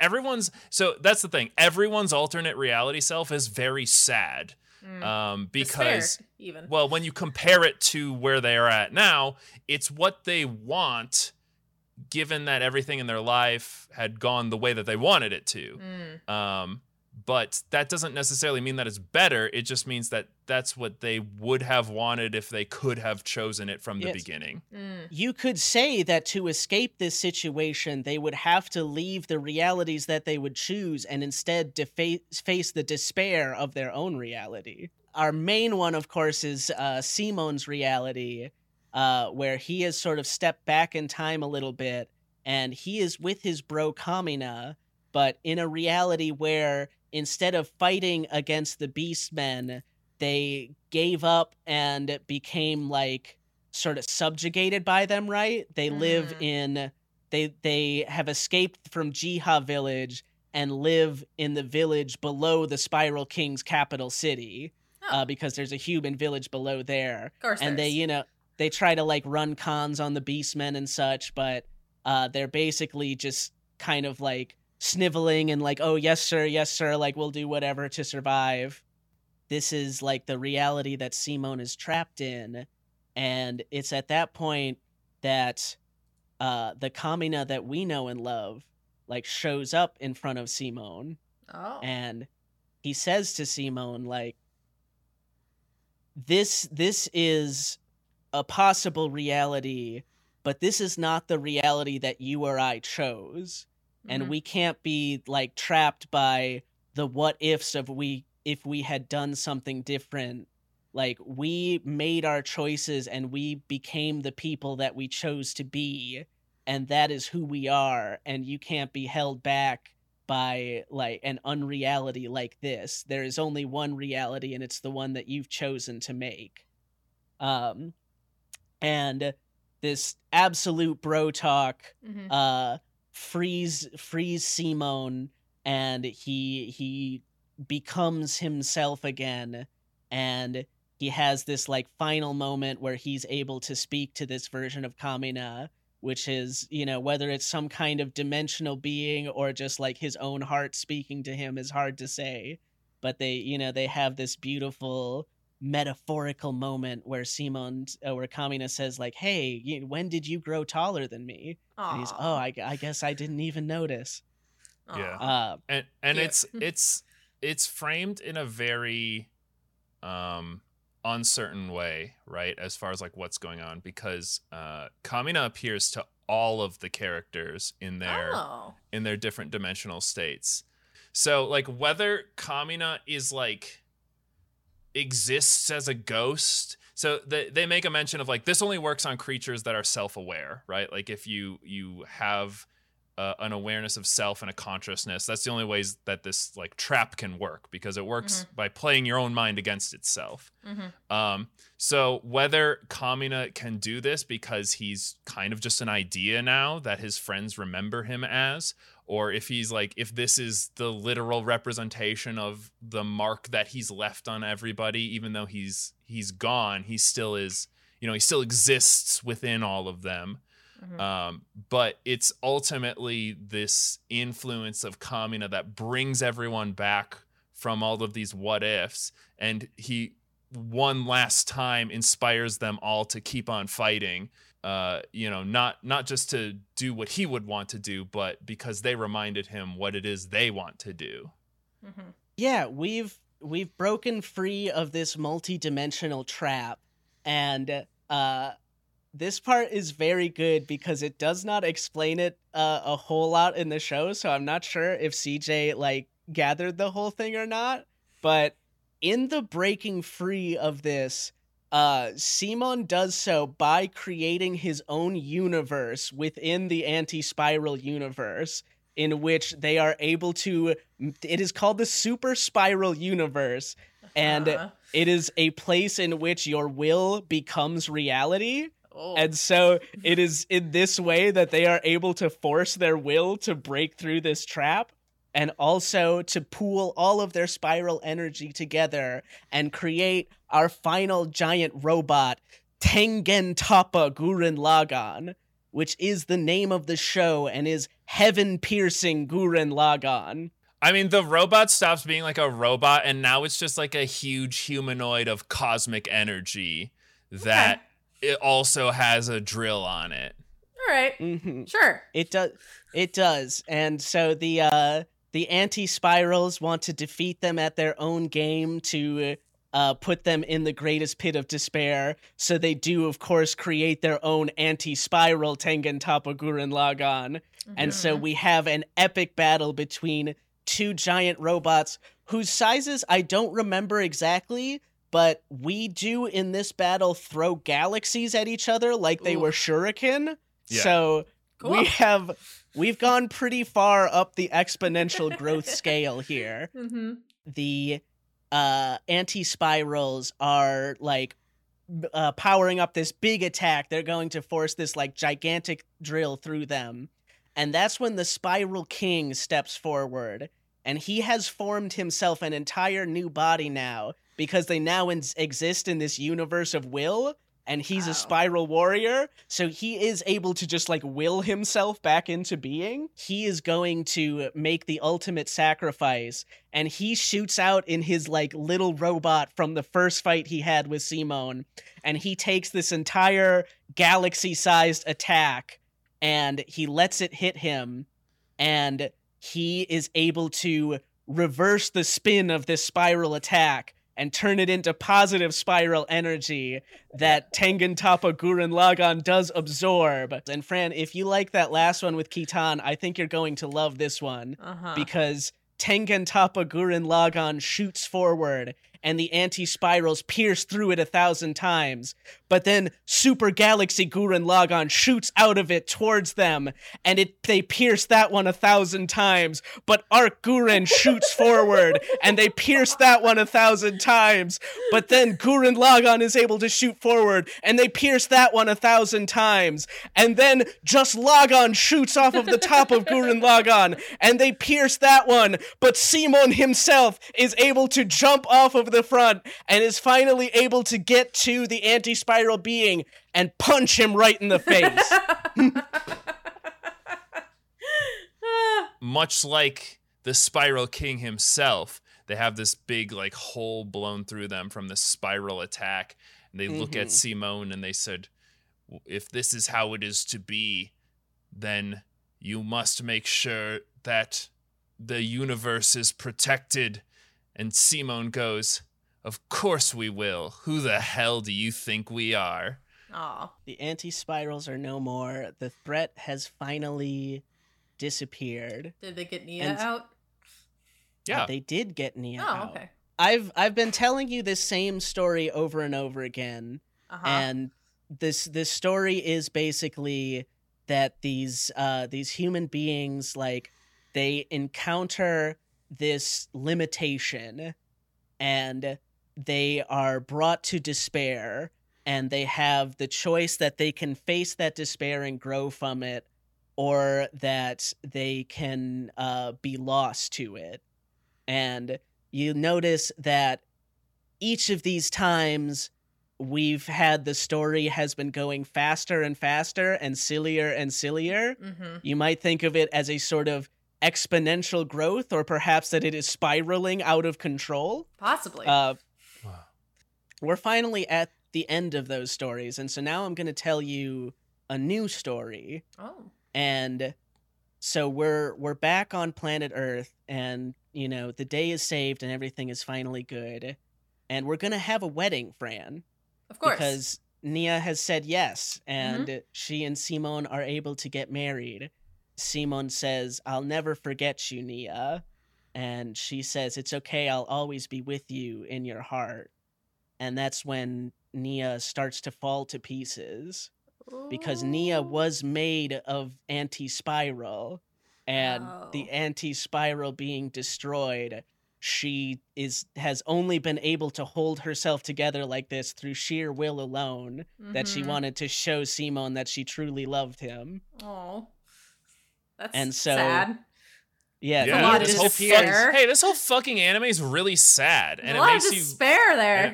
So that's the thing. Everyone's alternate reality self is very sad. Because, despair, even. Well, when you compare it to where they are at now, it's what they want, given that everything in their life had gone the way that they wanted it to. But that doesn't necessarily mean that it's better. It just means that that's what they would have wanted if they could have chosen it from the beginning. You could say that to escape this situation, they would have to leave the realities that they would choose and instead face the despair of their own reality. Our main one, of course, is Simon's reality, where he has sort of stepped back in time a little bit, and he is with his bro Kamina, but in a reality where instead of fighting against the Beastmen, they gave up and became, like, sort of subjugated by them, right? They live in, they have escaped from Giha Village and live in the village below the Spiral King's capital city, because there's a human village below there. Of course, and they try to like run cons on the beastmen and such, but they're basically just kind of like sniveling and like, oh, yes, sir, like we'll do whatever to survive. This is like the reality that Simon is trapped in. And it's at that point that the Kamina that we know and love like shows up in front of Simon. Oh. And he says to Simon, like, this is a possible reality, but this is not the reality that you or I chose. Mm-hmm. And we can't be like trapped by the what ifs of if we had done something different. Like, we made our choices and we became the people that we chose to be, and that is who we are, and you can't be held back by, like, an unreality like this. There is only one reality, and it's the one that you've chosen to make. And this absolute bro talk frees Simon, and he becomes himself again, and he has this like final moment where he's able to speak to this version of Kamina, which is, you know, whether it's some kind of dimensional being or just like his own heart speaking to him is hard to say. But they, you know, they have this beautiful metaphorical moment where where Kamina says like, hey, when did you grow taller than me? Aww. And he's, oh, I guess I didn't even notice. Yeah. It's framed in a very uncertain way, right, as far as like what's going on, because Kamina appears to all of the characters in their different dimensional states. So like whether Kamina is like exists as a ghost, so they make a mention of like this only works on creatures that are self-aware, right? Like if you have an awareness of self and a consciousness, that's the only ways that this like trap can work, because it works by playing your own mind against itself. So whether Kamina can do this because he's kind of just an idea now that his friends remember him as, or if he's like, if this is the literal representation of the mark that he's left on everybody, even though he's gone, he still is, you know, he still exists within all of them. But it's ultimately this influence of Kamina that brings everyone back from all of these what ifs, and he one last time inspires them all to keep on fighting, you know, not just to do what he would want to do, but because they reminded him what it is they want to do. Yeah, we've broken free of this multi-dimensional trap, and this part is very good because it does not explain it a whole lot in the show, so I'm not sure if CJ like gathered the whole thing or not. But in the breaking free of this, Simon does so by creating his own universe within the Anti-Spiral universe, in which they are able to. It is called the Super Spiral universe, and it is a place in which your will becomes reality. Oh. And so it is in this way that they are able to force their will to break through this trap, and also to pool all of their spiral energy together and create our final giant robot, Tengen Toppa Gurren Lagann, which is the name of the show and is heaven-piercing Gurren Lagann. I mean, the robot stops being like a robot, and now it's just like a huge humanoid of cosmic energy that... Okay. It also has a drill on it. All right. Sure. It does. And so the Anti-Spirals want to defeat them at their own game to put them in the greatest pit of despair. So they do, of course, create their own Anti-Spiral Tengen Toppa Gurren Lagann. And so we have an epic battle between two giant robots whose sizes I don't remember exactly, but we do in this battle throw galaxies at each other like they were shuriken. Yeah. So cool. We've gone pretty far up the exponential growth scale here. The Anti-Spirals are like powering up this big attack, they're going to force this like gigantic drill through them. And that's when the Spiral King steps forward, and he has formed himself an entire new body now, because they now exist in this universe of will, and he's a spiral warrior, so he is able to just, like, will himself back into being. He is going to make the ultimate sacrifice, and he shoots out in his, like, little robot from the first fight he had with Simon, and he takes this entire galaxy-sized attack, and he lets it hit him, and he is able to reverse the spin of this spiral attack and turn it into positive spiral energy that Tengen Toppa Gurren Lagann does absorb. And Fran, if you like that last one with Kittan, I think you're going to love this one, because Tengen Toppa Gurren Lagann shoots forward and the anti-spirals pierce through it 1,000 times. But then Super Galaxy Gurren Lagann shoots out of it towards them, and they pierce that one 1,000 times. But Ark Gurren shoots forward, and they pierce that one 1,000 times. But then Gurren Lagann is able to shoot forward, and they pierce that one 1,000 times. And then just Lagann shoots off of the top of Gurren Lagann, and they pierce that one. But Simon himself is able to jump off of the front and is finally able to get to the anti-spiral being and punch him right in the face. Much like the Spiral King himself, they have this big like hole blown through them from the spiral attack, and they look at Simon and they said, if this is how it is to be, then you must make sure that the universe is protected. And Simon goes, of course we will. Who the hell do you think we are? Aww. The anti-spirals are no more. The threat has finally disappeared. Did they get Nia out? Yeah. They did get Nia out. Oh, okay. I've been telling you this same story over and over again. And this story is basically that these human beings, like, they encounter this limitation, and they are brought to despair, and they have the choice that they can face that despair and grow from it, or that they can be lost to it. And you notice that each of these times we've had the story has been going faster and faster and sillier and sillier. You might think of it as a sort of exponential growth, or perhaps that it is spiraling out of control. Possibly. We're finally at the end of those stories, and so now I'm going to tell you a new story. Oh. And so we're back on planet Earth, and you know the day is saved, and everything is finally good, and we're going to have a wedding, Fran. Of course. Because Nia has said yes, and she and Simon are able to get married. Simon says, I'll never forget you, Nia. And she says, it's okay, I'll always be with you in your heart. And that's when Nia starts to fall to pieces. Ooh. Because Nia was made of anti-spiral. And the anti-spiral being destroyed, she has only been able to hold herself together like this through sheer will alone, that she wanted to show Simon that she truly loved him. Aww. That's and so, sad. Yeah, this whole fucking anime is really sad, and it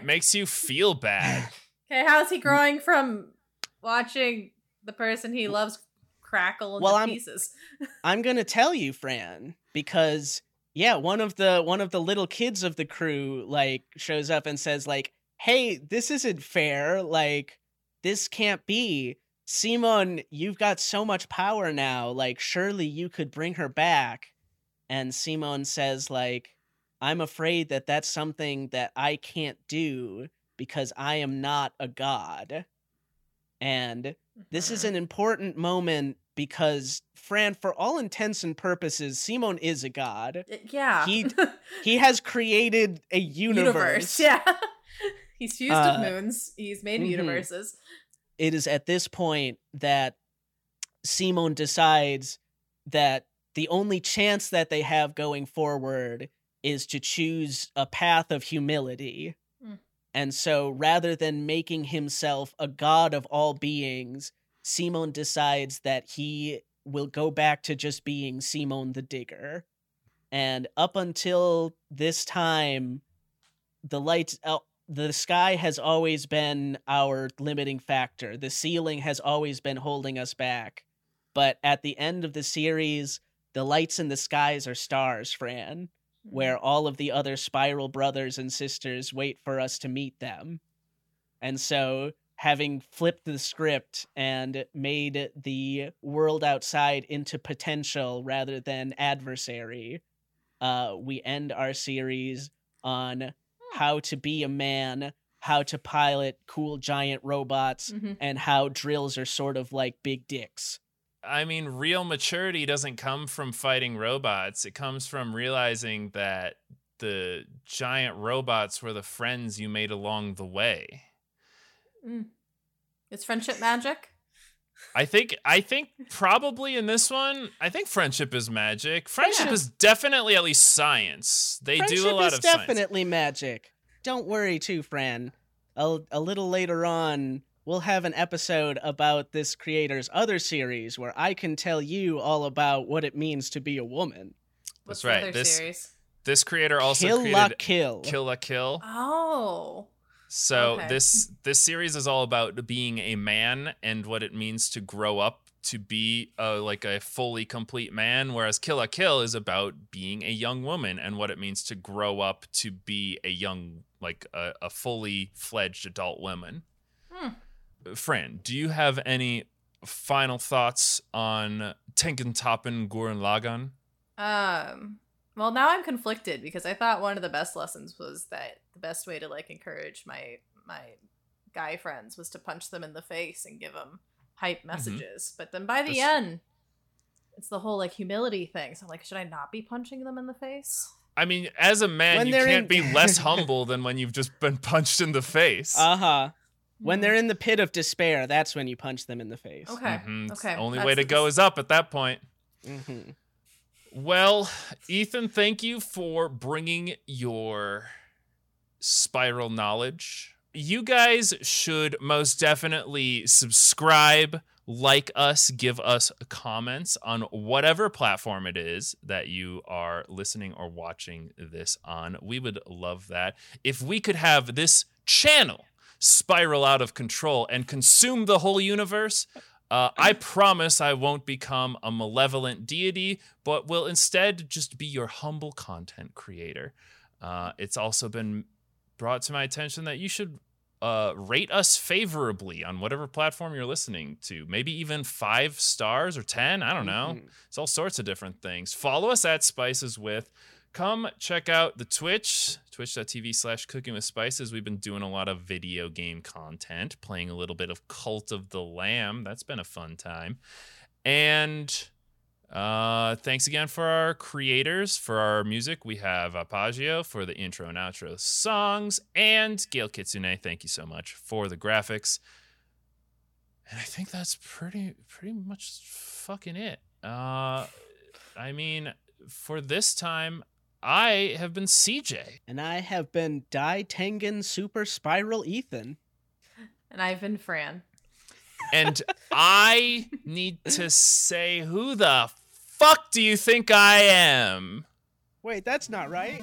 makes you feel bad. Okay, how's he growing from watching the person he loves crackle into pieces? I'm gonna tell you, Fran, because one of the little kids of the crew like shows up and says like, "Hey, this isn't fair. Like, this can't be. Simon, you've got so much power now, like, surely you could bring her back." And Simon says, like, I'm afraid that that's something that I can't do because I am not a god. And this is an important moment because, Fran, for all intents and purposes, Simon is a god. Yeah. He has created a universe. Yeah. He's fused with moons. He's made universes. It is at this point that Simon decides that the only chance that they have going forward is to choose a path of humility. And so rather than making himself a god of all beings, Simon decides that he will go back to just being Simon the Digger. And up until this time, the sky has always been our limiting factor. The ceiling has always been holding us back. But at the end of the series, the lights in the skies are stars, Fran, where all of the other Spiral brothers and sisters wait for us to meet them. And so, having flipped the script and made the world outside into potential rather than adversary, we end our series on how to be a man, how to pilot cool giant robots, and how drills are sort of like big dicks. I mean, real maturity doesn't come from fighting robots. It comes from realizing that the giant robots were the friends you made along the way. Mm. Is friendship magic? I think probably in this one, I think friendship is magic. Friendship is definitely at least science. They friendship do a lot of science. Friendship is definitely magic. Don't worry too, Fran. A little later on, we'll have an episode about this creator's other series where I can tell you all about what it means to be a woman. That's right. This creator also created Kill la Kill. Oh. So this series is all about being a man and what it means to grow up to be like a fully complete man, whereas Kill la Kill is about being a young woman and what it means to grow up to be a young, like a fully fledged adult woman. Hmm. Fran, do you have any final thoughts on Tengen Toppa Gurren Lagann? Well, now I'm conflicted because I thought one of the best lessons was that the best way to like encourage my guy friends was to punch them in the face and give them hype messages. But then by the end, it's the whole like humility thing. So I'm like, should I not be punching them in the face? I mean, as a man, you can't be less humble than when you've just been punched in the face. Uh-huh. When they're in the pit of despair, that's when you punch them in the face. Okay. Okay. The only way to go is up at that point. Mm-hmm. Well, Ethan, thank you for bringing your Spiral knowledge. You guys should most definitely subscribe, like us, give us comments on whatever platform it is that you are listening or watching this on. We would love that. If we could have this channel spiral out of control and consume the whole universe, I promise I won't become a malevolent deity, but will instead just be your humble content creator. It's also been brought to my attention that you should rate us favorably on whatever platform you're listening to. Maybe even 5 stars or 10. I don't know. It's all sorts of different things. Follow us at Spices With. Come check out the twitch.tv/cookingwithspices. We've been doing a lot of video game content, playing a little bit of Cult of the Lamb. That's been a fun time. And thanks again for our creators, for our music. We have Apoggio for the intro and outro songs, and Gail Kitsune, thank you so much for the graphics. And I think that's pretty much fucking it. I mean, for this time, I have been CJ. And I have been Dai Tengen Super Spiral Ethan. And I've been Fran. And I need to say, who the fuck do you think I am? Wait, that's not right.